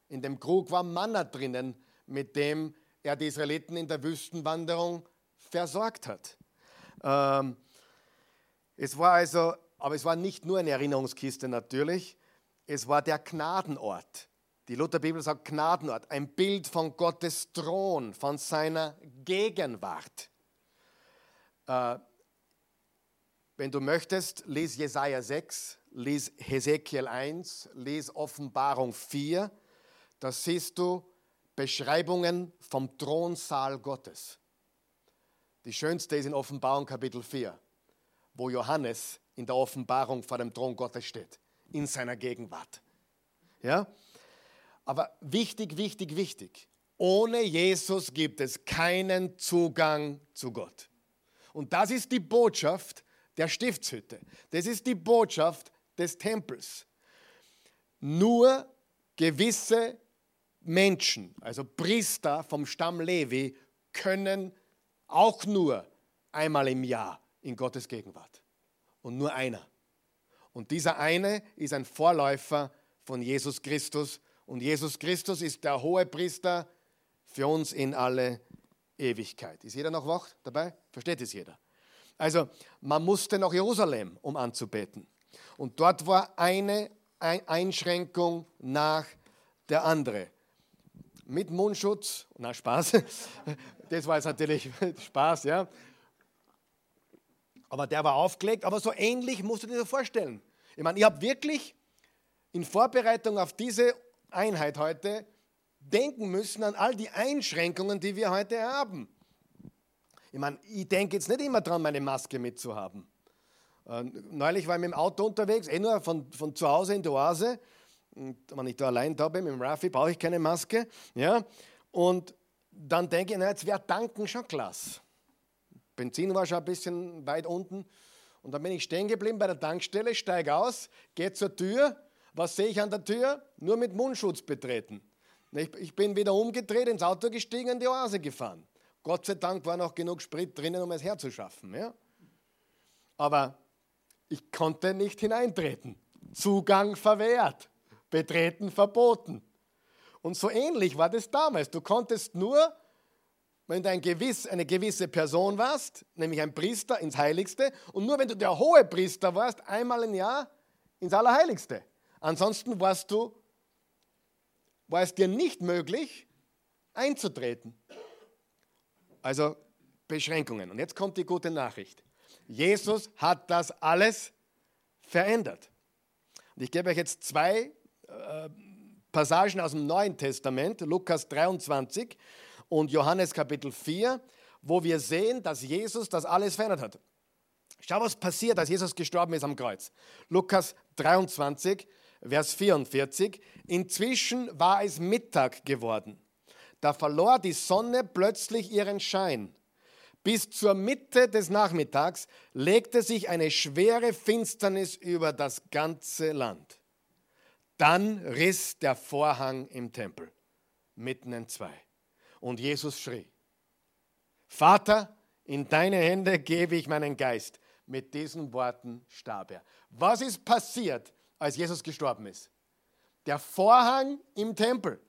In dem Krug war Manna drinnen, mit dem er die Israeliten in der Wüstenwanderung versorgt hat. Ähm, es war also, aber es war nicht nur eine Erinnerungskiste natürlich, es war der Gnadenort. Die Lutherbibel sagt Gnadenort, ein Bild von Gottes Thron, von seiner Gegenwart. Äh, Wenn du möchtest, lies Jesaja sechs, lies Hesekiel eins, lies Offenbarung vier. Da siehst du Beschreibungen vom Thronsaal Gottes. Die schönste ist in Offenbarung Kapitel vier, wo Johannes in der Offenbarung vor dem Thron Gottes steht, in seiner Gegenwart. Ja? Aber wichtig, wichtig, wichtig, ohne Jesus gibt es keinen Zugang zu Gott. Und das ist die Botschaft der Stiftshütte. Das ist die Botschaft des Tempels. Nur gewisse Menschen, also Priester vom Stamm Levi, können auch nur einmal im Jahr in Gottes Gegenwart. Und nur einer. Und dieser eine ist ein Vorläufer von Jesus Christus. Und Jesus Christus ist der hohe Priester für uns in alle Ewigkeit. Ist jeder noch wach dabei? Versteht es jeder? Also, man musste nach Jerusalem, um anzubeten. Und dort war eine Einschränkung nach der anderen. Mit Mundschutz, na Spaß, das war jetzt natürlich Spaß, ja. Aber der war aufgelegt, aber so ähnlich musst du dir das vorstellen. Ich meine, ich habe wirklich in Vorbereitung auf diese Einheit heute denken müssen an all die Einschränkungen, die wir heute haben. Ich meine, ich denke jetzt nicht immer dran, meine Maske mitzuhaben. Neulich war ich mit dem Auto unterwegs, eh nur von, von zu Hause in die Oase. Und wenn ich da allein da bin mit dem Raffi, brauche ich keine Maske. Ja? Und dann denke ich, na, jetzt wäre tanken schon klasse. Benzin war schon ein bisschen weit unten. Und dann bin ich stehen geblieben bei der Tankstelle, steige aus, gehe zur Tür. Was sehe ich an der Tür? Nur mit Mundschutz betreten. Ich, ich bin wieder umgedreht, ins Auto gestiegen, in die Oase gefahren. Gott sei Dank war noch genug Sprit drinnen, um es herzuschaffen. Ja? Aber ich konnte nicht hineintreten. Zugang verwehrt. Betreten verboten. Und so ähnlich war das damals. Du konntest nur, wenn du ein gewiss, eine gewisse Person warst, nämlich ein Priester ins Heiligste, und nur wenn du der hohe Priester warst, einmal im Jahr ins Allerheiligste. Ansonsten warst du, war es dir nicht möglich, einzutreten. Also Beschränkungen. Und jetzt kommt die gute Nachricht. Jesus hat das alles verändert. Und ich gebe euch jetzt zwei äh, Passagen aus dem Neuen Testament, Lukas dreiundzwanzig und Johannes Kapitel vier, wo wir sehen, dass Jesus das alles verändert hat. Schau, was passiert, als Jesus gestorben ist am Kreuz. Lukas dreiundzwanzig, Vers vierundvierzig. Inzwischen war es Mittag geworden. Da verlor die Sonne plötzlich ihren Schein. Bis zur Mitte des Nachmittags legte sich eine schwere Finsternis über das ganze Land. Dann riss der Vorhang im Tempel mitten in zwei. Und Jesus schrie: Vater, in deine Hände gebe ich meinen Geist. Mit diesen Worten starb er. Was ist passiert, als Jesus gestorben ist? Der Vorhang im Tempel,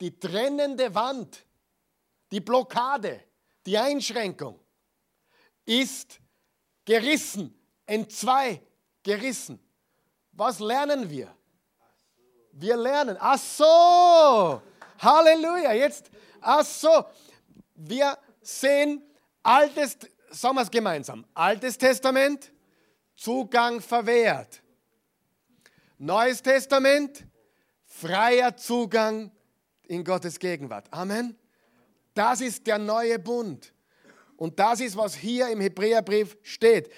die trennende Wand, die Blockade, die Einschränkung ist gerissen, entzwei gerissen. Was lernen wir? Wir lernen, ach so, Halleluja, jetzt, ach so. Wir sehen, Altes, sagen wir es gemeinsam, Altes Testament, Zugang verwehrt. Neues Testament, freier Zugang in Gottes Gegenwart. Amen. Das ist der neue Bund. Und das ist, was hier im Hebräerbrief steht.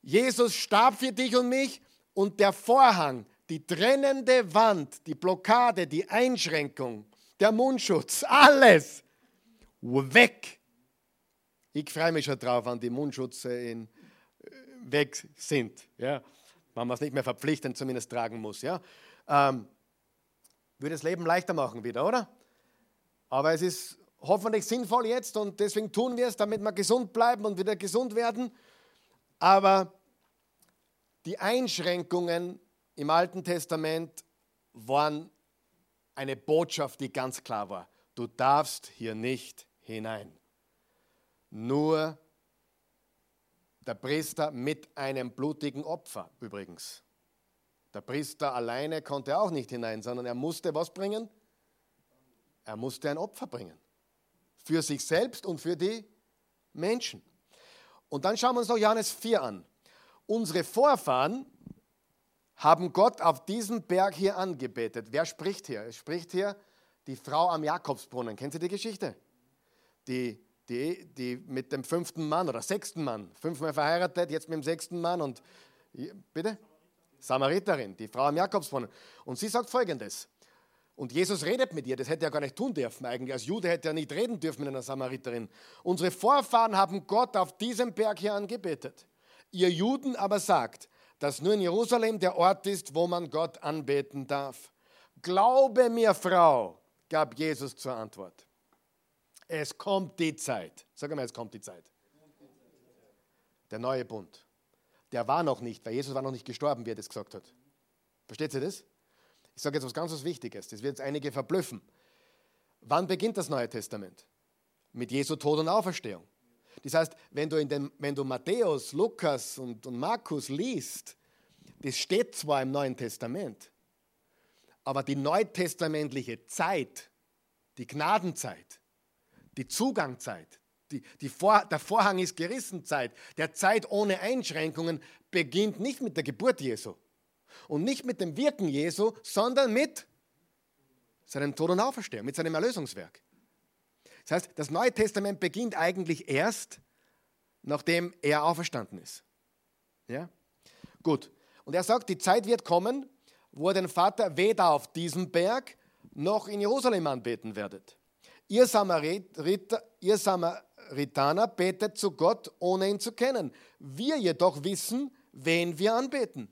Jesus starb für dich und mich und der Vorhang, die trennende Wand, die Blockade, die Einschränkung, der Mundschutz, alles weg. Ich freue mich schon drauf, wenn die Mundschutze in, weg sind. Ja? Wenn man es nicht mehr verpflichtend zumindest tragen muss. Ja? Ähm, würde das Leben leichter machen wieder, oder? Aber es ist hoffentlich sinnvoll jetzt und deswegen tun wir es, damit wir gesund bleiben und wieder gesund werden. Aber die Einschränkungen im Alten Testament waren eine Botschaft, die ganz klar war. Du darfst hier nicht hinein. Nur der Priester mit einem blutigen Opfer übrigens. Der Priester alleine konnte auch nicht hinein, sondern er musste was bringen? Er musste ein Opfer bringen. Für sich selbst und für die Menschen. Und dann schauen wir uns noch Johannes vier an. Unsere Vorfahren haben Gott auf diesem Berg hier angebetet. Wer spricht hier? Es spricht hier die Frau am Jakobsbrunnen. Kennen Sie die Geschichte? Die, die, die mit dem fünften Mann oder sechsten Mann, fünfmal verheiratet, jetzt mit dem sechsten Mann und, bitte? Samariterin, die Frau am Jakobsbrunnen. Und sie sagt Folgendes. Und Jesus redet mit ihr, das hätte er gar nicht tun dürfen eigentlich. Als Jude hätte er nicht reden dürfen mit einer Samariterin. Unsere Vorfahren haben Gott auf diesem Berg hier angebetet. Ihr Juden aber sagt, dass nur in Jerusalem der Ort ist, wo man Gott anbeten darf. Glaube mir, Frau, gab Jesus zur Antwort. Es kommt die Zeit. Sag mal, es kommt die Zeit. Der neue Bund. Der war noch nicht, weil Jesus war noch nicht gestorben, wie er das gesagt hat. Versteht ihr das? Ich sage jetzt was ganz was Wichtiges, das wird jetzt einige verblüffen. Wann beginnt das Neue Testament? Mit Jesu Tod und Auferstehung. Das heißt, wenn du, in dem, wenn du Matthäus, Lukas und, und Markus liest, das steht zwar im Neuen Testament, aber die neutestamentliche Zeit, die Gnadenzeit, die Zugangszeit, die, die Vor, der Vorhang ist gerissen Zeit, der Zeit ohne Einschränkungen beginnt nicht mit der Geburt Jesu und nicht mit dem Wirken Jesu, sondern mit seinem Tod und Auferstehung, mit seinem Erlösungswerk. Das heißt, das Neue Testament beginnt eigentlich erst, nachdem er auferstanden ist. Ja? Gut. Und er sagt, die Zeit wird kommen, wo ihr den Vater weder auf diesem Berg noch in Jerusalem anbeten werdet. Ihr Samariter, ihr Samaritaner betet zu Gott, ohne ihn zu kennen. Wir jedoch wissen, wen wir anbeten.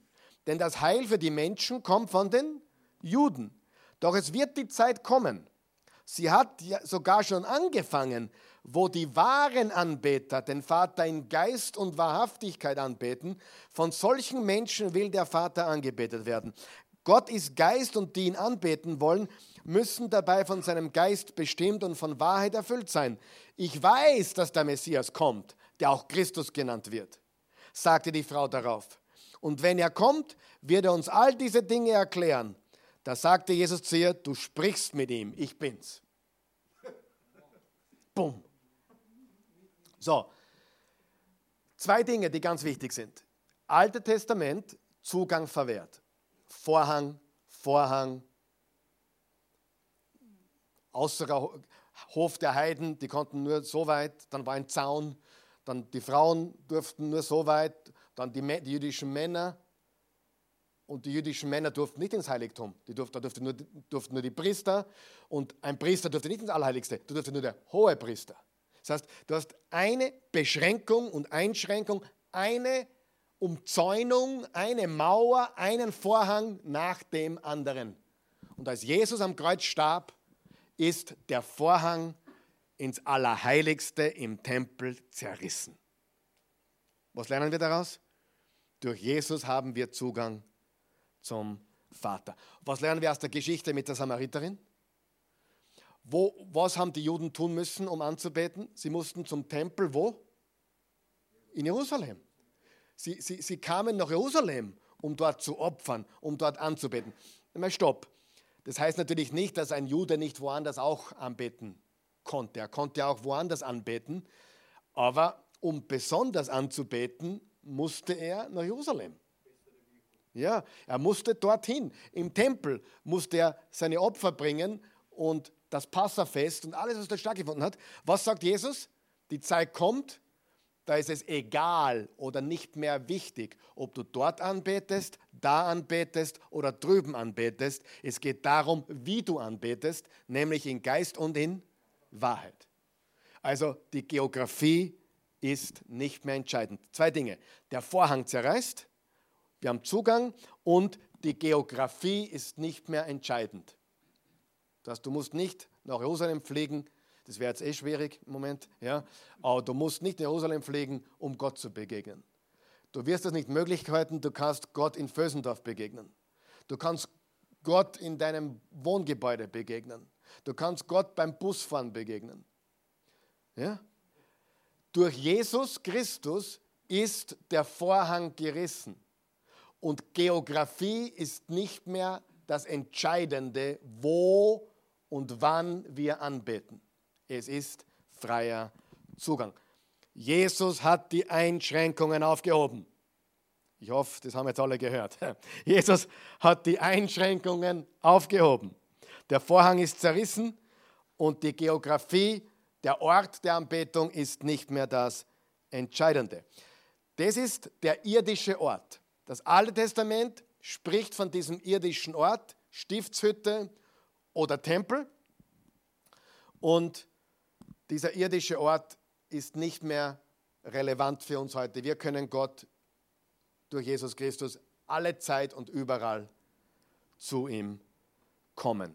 Denn das Heil für die Menschen kommt von den Juden. Doch es wird die Zeit kommen. Sie hat ja sogar schon angefangen, wo die wahren Anbeter den Vater in Geist und Wahrhaftigkeit anbeten. Von solchen Menschen will der Vater angebetet werden. Gott ist Geist und die ihn anbeten wollen, müssen dabei von seinem Geist bestimmt und von Wahrheit erfüllt sein. Ich weiß, dass der Messias kommt, der auch Christus genannt wird, sagte die Frau darauf. Und wenn er kommt, wird er uns all diese Dinge erklären. Da sagte Jesus zu ihr, du sprichst mit ihm, ich bin's. Bumm. So, zwei Dinge, die ganz wichtig sind. Alte Testament, Zugang verwehrt. Vorhang, Vorhang, außer Hof der Heiden, die konnten nur so weit, dann war ein Zaun, dann die Frauen durften nur so weit, dann die, die jüdischen Männer. Und die jüdischen Männer durften nicht ins Heiligtum. Die durften, da durften nur, durften nur die Priester. Und ein Priester durfte nicht ins Allerheiligste. Da durfte nur der hohe Priester. Das heißt, du hast eine Beschränkung und Einschränkung, eine Umzäunung, eine Mauer, einen Vorhang nach dem anderen. Und als Jesus am Kreuz starb, ist der Vorhang ins Allerheiligste im Tempel zerrissen. Was lernen wir daraus? Durch Jesus haben wir Zugang zum Vater. Was lernen wir aus der Geschichte mit der Samariterin? Wo, was haben die Juden tun müssen, um anzubeten? Sie mussten zum Tempel wo? In Jerusalem. Sie, sie, sie kamen nach Jerusalem, um dort zu opfern, um dort anzubeten. Mal stopp. Das heißt natürlich nicht, dass ein Jude nicht woanders auch anbeten konnte. Er konnte auch woanders anbeten. Aber um besonders anzubeten, musste er nach Jerusalem. Ja, er musste dorthin. Im Tempel musste er seine Opfer bringen und das Passafest und alles, was da stattgefunden hat. Was sagt Jesus? Die Zeit kommt, da ist es egal oder nicht mehr wichtig, ob du dort anbetest, da anbetest oder drüben anbetest. Es geht darum, wie du anbetest, nämlich in Geist und in Wahrheit. Also die Geografie ist nicht mehr entscheidend. Zwei Dinge. Der Vorhang zerreißt. Wir haben Zugang und die Geografie ist nicht mehr entscheidend. Das heißt, du musst nicht nach Jerusalem fliegen, das wäre jetzt eh schwierig im Moment, ja, aber du musst nicht nach Jerusalem fliegen, um Gott zu begegnen. Du wirst das nicht möglich halten, du kannst Gott in Vösendorf begegnen. Du kannst Gott in deinem Wohngebäude begegnen. Du kannst Gott beim Busfahren begegnen. Ja? Durch Jesus Christus ist der Vorhang gerissen. Und Geografie ist nicht mehr das Entscheidende, wo und wann wir anbeten. Es ist freier Zugang. Jesus hat die Einschränkungen aufgehoben. Ich hoffe, das haben jetzt alle gehört. Jesus hat die Einschränkungen aufgehoben. Der Vorhang ist zerrissen und die Geografie, der Ort der Anbetung ist nicht mehr das Entscheidende. Das ist der irdische Ort. Das Alte Testament spricht von diesem irdischen Ort, Stiftshütte oder Tempel. Und dieser irdische Ort ist nicht mehr relevant für uns heute. Wir können Gott durch Jesus Christus alle Zeit und überall zu ihm kommen.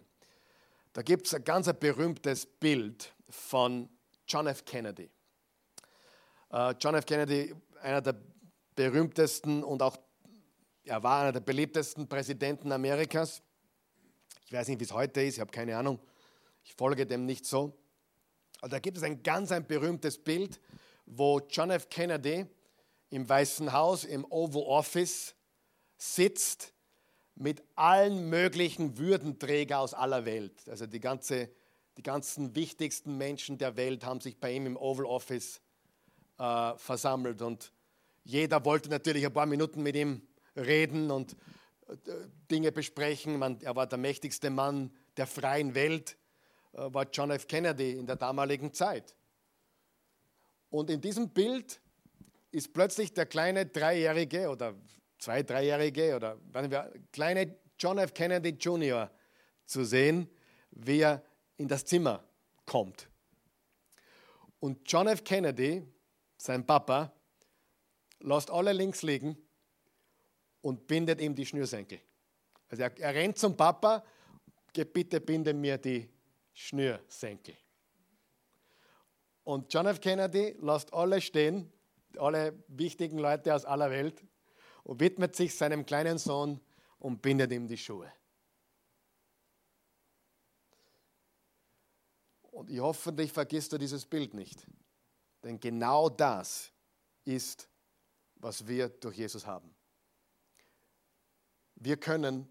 Da gibt es ein ganz ein berühmtes Bild von John F. Kennedy. Uh, John F. Kennedy, einer der berühmtesten und auch, er war einer der beliebtesten Präsidenten Amerikas. Ich weiß nicht, wie es heute ist, ich habe keine Ahnung. Ich folge dem nicht so. Aber da gibt es ein ganz ein berühmtes Bild, wo John F. Kennedy im Weißen Haus, im Oval Office sitzt mit allen möglichen Würdenträgern aus aller Welt. Also die, ganze, die ganzen wichtigsten Menschen der Welt haben sich bei ihm im Oval Office äh, versammelt. Und jeder wollte natürlich ein paar Minuten mit ihm reden und äh, Dinge besprechen. Man, er war der mächtigste Mann der freien Welt, äh, war John F. Kennedy in der damaligen Zeit. Und in diesem Bild ist plötzlich der kleine Dreijährige oder Zwei-, Dreijährige oder kleine John F. Kennedy Junior zu sehen, wie er in das Zimmer kommt. Und John F. Kennedy, sein Papa, lässt alle links liegen und bindet ihm die Schnürsenkel. Also er, er rennt zum Papa, bitte binde mir die Schnürsenkel. Und John F. Kennedy lässt alle stehen, alle wichtigen Leute aus aller Welt, und widmet sich seinem kleinen Sohn und bindet ihm die Schuhe. Und ich hoffentlich vergisst du dieses Bild nicht. Denn genau das ist, was wir durch Jesus haben. Wir können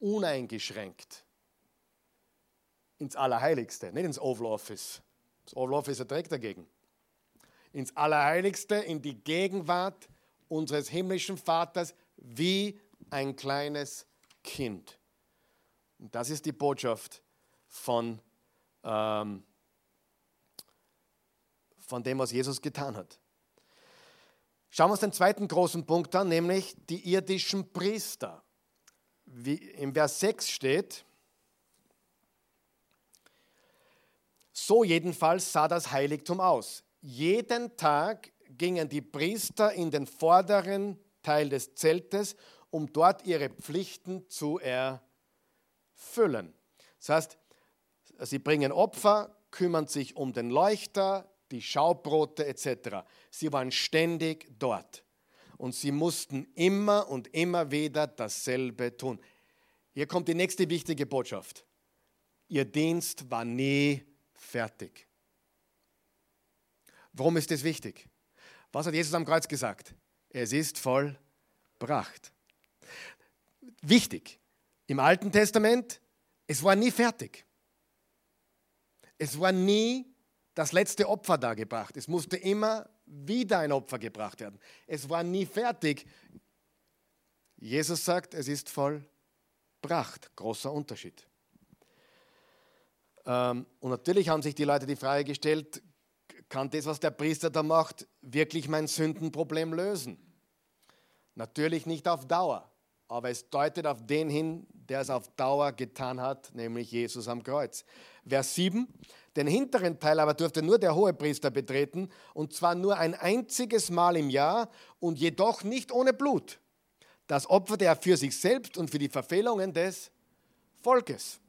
uneingeschränkt ins Allerheiligste, nicht ins Oval Office. Das Oval Office erträgt dagegen. Ins Allerheiligste, in die Gegenwart unseres himmlischen Vaters wie ein kleines Kind. Und das ist die Botschaft von, ähm, von dem, was Jesus getan hat. Schauen wir uns den zweiten großen Punkt an, nämlich die irdischen Priester. Wie im Vers sechs steht, so jedenfalls sah das Heiligtum aus. Jeden Tag gingen die Priester in den vorderen Teil des Zeltes, um dort ihre Pflichten zu erfüllen. Das heißt, sie bringen Opfer, kümmern sich um den Leuchter, die Schaubrote et cetera. Sie waren ständig dort und sie mussten immer und immer wieder dasselbe tun. Hier kommt die nächste wichtige Botschaft. Ihr Dienst war nie fertig. Warum ist das wichtig? Was hat Jesus am Kreuz gesagt? Es ist vollbracht. Wichtig, im Alten Testament, es war nie fertig. Es war nie das letzte Opfer dargebracht. Es musste immer wieder ein Opfer gebracht werden. Es war nie fertig. Jesus sagt, es ist vollbracht. Großer Unterschied. Und natürlich haben sich die Leute die Frage gestellt, kann das, was der Priester da macht, wirklich mein Sündenproblem lösen? Natürlich nicht auf Dauer, aber es deutet auf den hin, der es auf Dauer getan hat, nämlich Jesus am Kreuz. Vers sieben, den hinteren Teil aber durfte nur der Hohepriester betreten, und zwar nur ein einziges Mal im Jahr und jedoch nicht ohne Blut. Das opferte er für sich selbst und für die Verfehlungen des Volkes.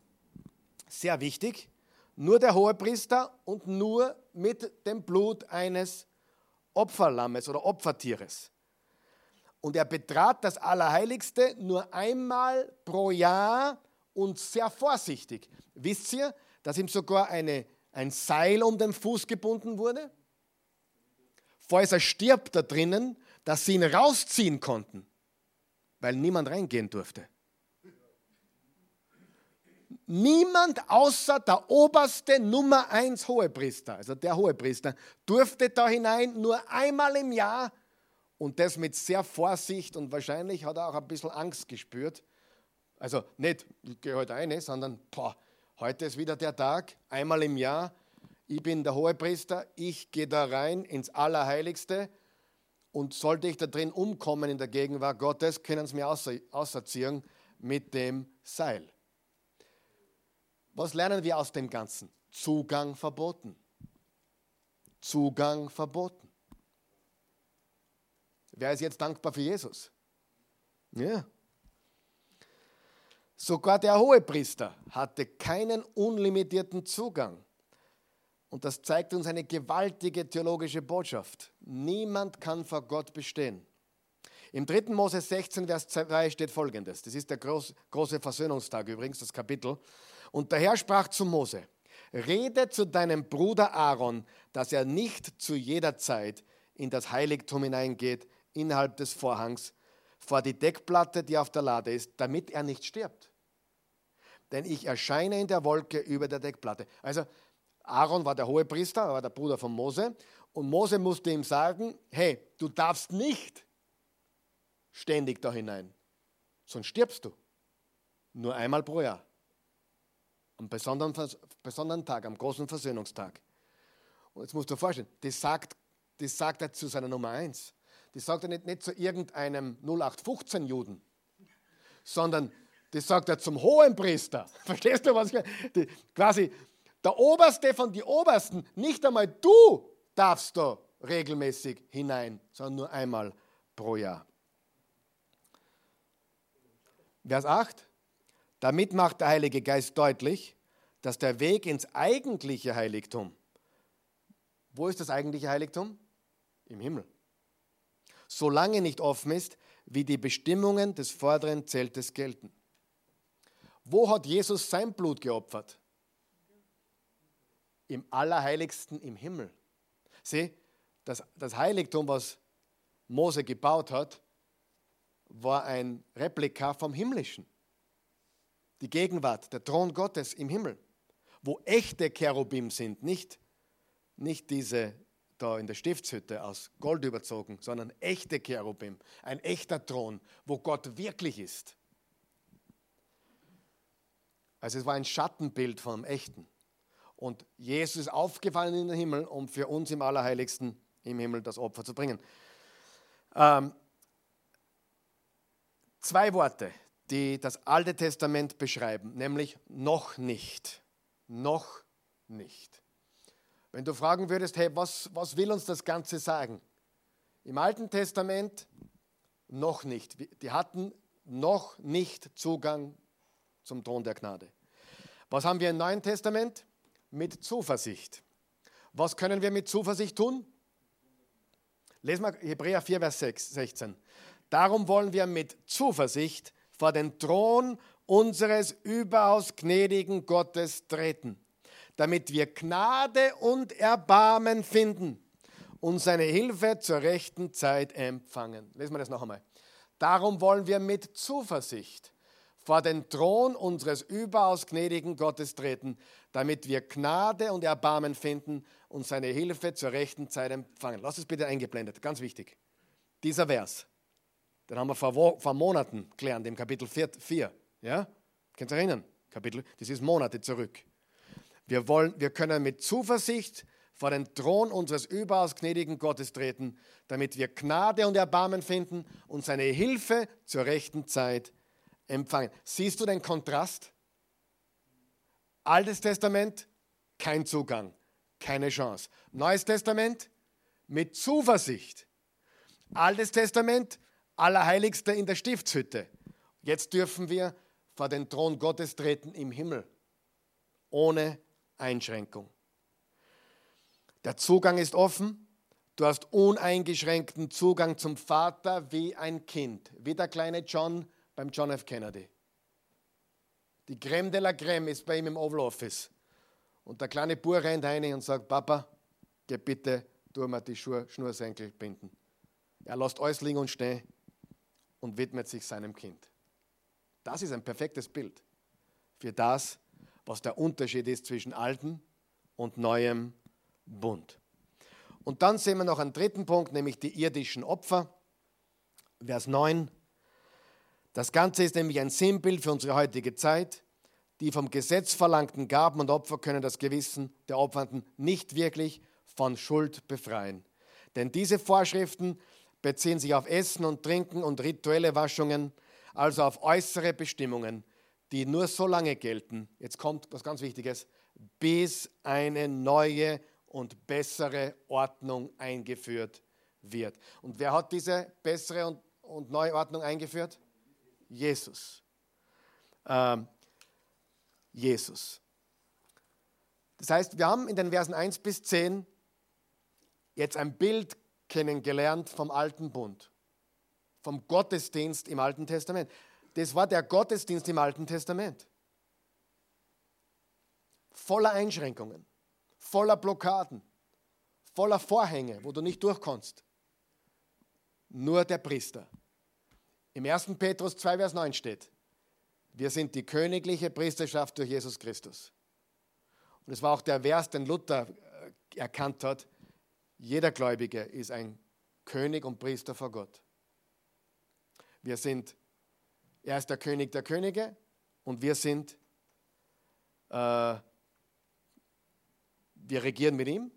Sehr wichtig. Nur der Hohepriester und nur mit dem Blut eines Opferlammes oder Opfertieres. Und er betrat das Allerheiligste nur einmal pro Jahr und sehr vorsichtig. Wisst ihr, dass ihm sogar eine, ein Seil um den Fuß gebunden wurde? Falls er stirbt da drinnen, dass sie ihn rausziehen konnten, weil niemand reingehen durfte. Niemand außer der oberste Nummer eins Hohepriester, also der Hohepriester, durfte da hinein nur einmal im Jahr und das mit sehr Vorsicht, und wahrscheinlich hat er auch ein bisschen Angst gespürt, Also nicht, ich gehe heute halt rein, sondern boah, heute ist wieder der Tag, einmal im Jahr, ich bin der Hohepriester, ich gehe da rein ins Allerheiligste und sollte ich da drin umkommen in der Gegenwart Gottes, können sie mir auserziehen mit dem Seil. Was lernen wir aus dem Ganzen? Zugang verboten. Zugang verboten. Wer ist jetzt dankbar für Jesus? Ja. Sogar der Hohepriester hatte keinen unlimitierten Zugang. Und das zeigt uns eine gewaltige theologische Botschaft. Niemand kann vor Gott bestehen. Im dritten. Mose sechzehn, Vers zwei steht Folgendes. Das ist der große Versöhnungstag übrigens, das Kapitel. Und der Herr sprach zu Mose, rede zu deinem Bruder Aaron, dass er nicht zu jeder Zeit in das Heiligtum hineingeht, innerhalb des Vorhangs, vor die Deckplatte, die auf der Lade ist, damit er nicht stirbt. Denn ich erscheine in der Wolke über der Deckplatte. Also Aaron war der Hohepriester, er war der Bruder von Mose. Und Mose musste ihm sagen, hey, du darfst nicht ständig da hinein, sonst stirbst du. Nur einmal pro Jahr. Am besonderen, besonderen Tag, am großen Versöhnungstag. Und jetzt musst du dir vorstellen, das sagt, das sagt er zu seiner Nummer eins. Das sagt er nicht, nicht zu irgendeinem null acht fünfzehn Juden, sondern das sagt er zum Hohenpriester. Verstehst du, was ich meine? Die, quasi der Oberste von den Obersten, nicht einmal du darfst da regelmäßig hinein, sondern nur einmal pro Jahr. Vers acht. Damit macht der Heilige Geist deutlich, dass der Weg ins eigentliche Heiligtum, wo ist das eigentliche Heiligtum? Im Himmel. Solange nicht offen ist, wie die Bestimmungen des vorderen Zeltes gelten. Wo hat Jesus sein Blut geopfert? Im Allerheiligsten im Himmel. Sieh, das, das Heiligtum, was Mose gebaut hat, war ein Replika vom Himmlischen. Die Gegenwart, der Thron Gottes im Himmel, wo echte Cherubim sind, nicht, nicht diese da in der Stiftshütte aus Gold überzogen, sondern echte Cherubim, ein echter Thron, wo Gott wirklich ist. Also es war ein Schattenbild vom Echten. Und Jesus ist aufgefallen in den Himmel, um für uns im Allerheiligsten im Himmel das Opfer zu bringen. Ähm, zwei Worte, die das Alte Testament beschreiben, nämlich noch nicht. Noch nicht. Wenn du fragen würdest, hey, was, was will uns das Ganze sagen? Im Alten Testament noch nicht. Die hatten noch nicht Zugang zum Thron der Gnade. Was haben wir im Neuen Testament? Mit Zuversicht. Was können wir mit Zuversicht tun? Lesen wir Hebräer vier, Vers sechzehn. Darum wollen wir mit Zuversicht vor den Thron unseres überaus gnädigen Gottes treten, damit wir Gnade und Erbarmen finden und seine Hilfe zur rechten Zeit empfangen. Lesen wir das noch einmal. Darum wollen wir mit Zuversicht vor den Thron unseres überaus gnädigen Gottes treten, damit wir Gnade und Erbarmen finden und seine Hilfe zur rechten Zeit empfangen. Lass es bitte eingeblendet, ganz wichtig. Dieser Vers. Den haben wir vor, vor Monaten gelernt, im Kapitel vier. Ja? Könnt ihr euch erinnern? Kapitel, das ist Monate zurück. Wir, wollen, wir können mit Zuversicht vor den Thron unseres überaus gnädigen Gottes treten, damit wir Gnade und Erbarmen finden und seine Hilfe zur rechten Zeit empfangen. Siehst du den Kontrast? Altes Testament, kein Zugang, keine Chance. Neues Testament, mit Zuversicht. Altes Testament, Allerheiligste in der Stiftshütte. Jetzt dürfen wir vor den Thron Gottes treten im Himmel. Ohne Einschränkung. Der Zugang ist offen. Du hast uneingeschränkten Zugang zum Vater wie ein Kind. Wie der kleine John beim John F. Kennedy. Die Crème de la Crème ist bei ihm im Oval Office. Und der kleine Bub rennt rein und sagt, Papa, geh bitte, tu mir die Schuhe, Schnursenkel binden. Er lässt alles liegen und stehen. Und widmet sich seinem Kind. Das ist ein perfektes Bild für das, was der Unterschied ist zwischen altem und neuem Bund. Und dann sehen wir noch einen dritten Punkt, nämlich die irdischen Opfer. Vers neun. Das Ganze ist nämlich ein Sinnbild für unsere heutige Zeit. Die vom Gesetz verlangten Gaben und Opfer können das Gewissen der Opfernden nicht wirklich von Schuld befreien. Denn diese Vorschriften beziehen sich auf Essen und Trinken und rituelle Waschungen, also auf äußere Bestimmungen, die nur so lange gelten, jetzt kommt was ganz Wichtiges, bis eine neue und bessere Ordnung eingeführt wird. Und wer hat diese bessere und, und neue Ordnung eingeführt? Jesus. Ähm, Jesus. Das heißt, wir haben in den Versen eins bis zehn jetzt ein Bild kennengelernt vom Alten Bund, vom Gottesdienst im Alten Testament. Das war der Gottesdienst im Alten Testament. Voller Einschränkungen, voller Blockaden, voller Vorhänge, wo du nicht durchkommst. Nur der Priester. Im ersten Petrus zwei, Vers neun steht, wir sind die königliche Priesterschaft durch Jesus Christus. Und es war auch der Vers, den Luther erkannt hat, jeder Gläubige ist ein König und Priester vor Gott. Wir sind Er ist der König der Könige und wir sind, äh, wir regieren mit ihm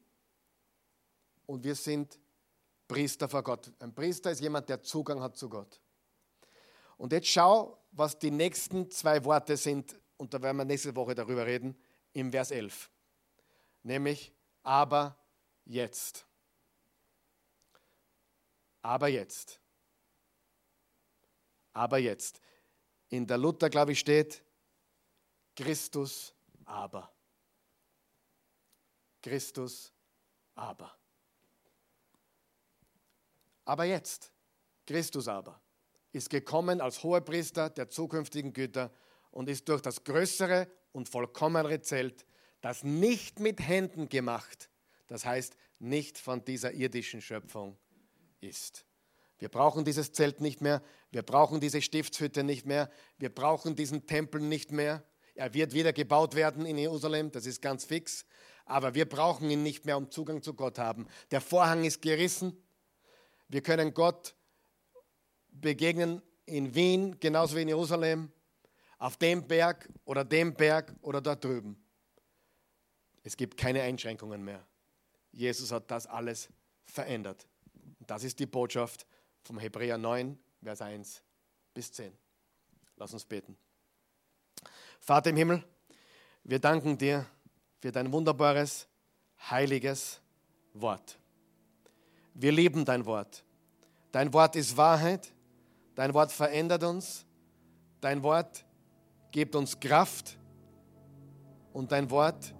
und wir sind Priester vor Gott. Ein Priester ist jemand, der Zugang hat zu Gott. Und jetzt schau, was die nächsten zwei Worte sind, und da werden wir nächste Woche darüber reden, im Vers elf. Nämlich, aber jetzt. Aber jetzt. Aber jetzt. In der Luther, glaube ich, steht Christus aber. Christus aber. Aber jetzt. Christus aber ist gekommen als Hohepriester der zukünftigen Güter und ist durch das größere und vollkommenere Zelt, das nicht mit Händen gemacht, das heißt nicht von dieser irdischen Schöpfung ist. Wir brauchen dieses Zelt nicht mehr, wir brauchen diese Stiftshütte nicht mehr, wir brauchen diesen Tempel nicht mehr. Er wird wieder gebaut werden in Jerusalem, das ist ganz fix, aber wir brauchen ihn nicht mehr, um Zugang zu Gott zu haben. Der Vorhang ist gerissen, wir können Gott begegnen in Wien, genauso wie in Jerusalem, auf dem Berg oder dem Berg oder dort drüben. Es gibt keine Einschränkungen mehr. Jesus hat das alles verändert. Das ist die Botschaft vom Hebräer neun, Vers eins bis zehn. Lass uns beten. Vater im Himmel, wir danken dir für dein wunderbares, heiliges Wort. Wir lieben dein Wort. Dein Wort ist Wahrheit. Dein Wort verändert uns. Dein Wort gibt uns Kraft. Und dein Wort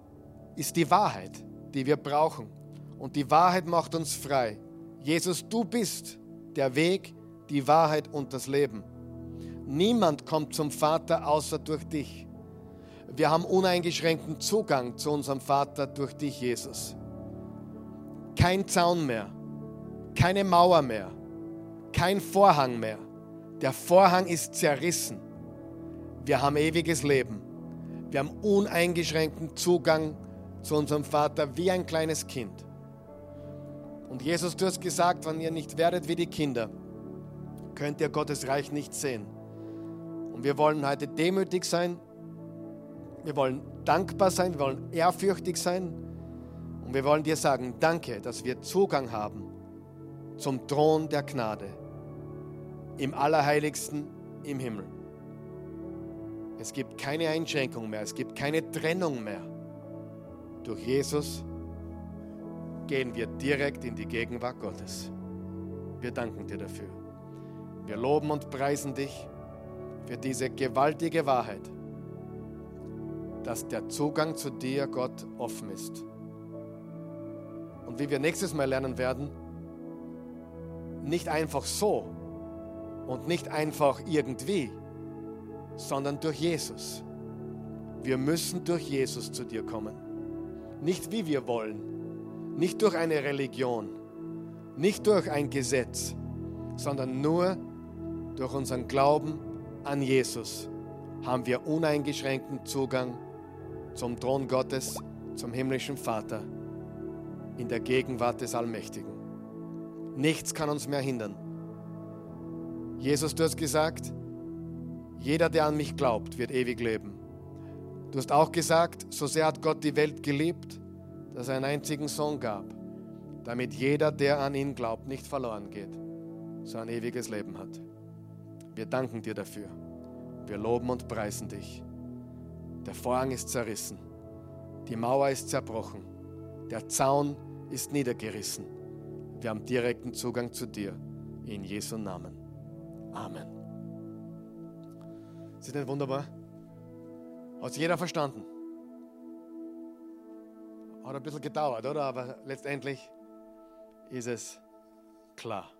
ist die Wahrheit, die wir brauchen. Und die Wahrheit macht uns frei. Jesus, du bist der Weg, die Wahrheit und das Leben. Niemand kommt zum Vater außer durch dich. Wir haben uneingeschränkten Zugang zu unserem Vater durch dich, Jesus. Kein Zaun mehr, keine Mauer mehr, kein Vorhang mehr. Der Vorhang ist zerrissen. Wir haben ewiges Leben. Wir haben uneingeschränkten Zugang zu unserem Vater wie ein kleines Kind. Und Jesus, du hast gesagt, wenn ihr nicht werdet wie die Kinder, könnt ihr Gottes Reich nicht sehen. Und wir wollen heute demütig sein, wir wollen dankbar sein, wir wollen ehrfürchtig sein und wir wollen dir sagen, danke, dass wir Zugang haben zum Thron der Gnade, im Allerheiligsten, im Himmel. Es gibt keine Einschränkung mehr, es gibt keine Trennung mehr. Durch Jesus gehen wir direkt in die Gegenwart Gottes. Wir danken dir dafür. Wir loben und preisen dich für diese gewaltige Wahrheit, dass der Zugang zu dir, Gott, offen ist. Und wie wir nächstes Mal lernen werden, nicht einfach so und nicht einfach irgendwie, sondern durch Jesus. Wir müssen durch Jesus zu dir kommen. Nicht wie wir wollen, nicht durch eine Religion, nicht durch ein Gesetz, sondern nur durch unseren Glauben an Jesus haben wir uneingeschränkten Zugang zum Thron Gottes, zum himmlischen Vater, in der Gegenwart des Allmächtigen. Nichts kann uns mehr hindern. Jesus, du hast gesagt, Jeder, der an mich glaubt, wird ewig leben. Du hast auch gesagt, so sehr hat Gott die Welt geliebt, dass er einen einzigen Sohn gab, damit jeder, der an ihn glaubt, nicht verloren geht, sondern ewiges Leben hat. Wir danken dir dafür. Wir loben und preisen dich. Der Vorhang ist zerrissen. Die Mauer ist zerbrochen. Der Zaun ist niedergerissen. Wir haben direkten Zugang zu dir. In Jesu Namen. Amen. Ist das nicht wunderbar? Hat es jeder verstanden? Hat ein bisschen gedauert, oder? Aber letztendlich ist es klar.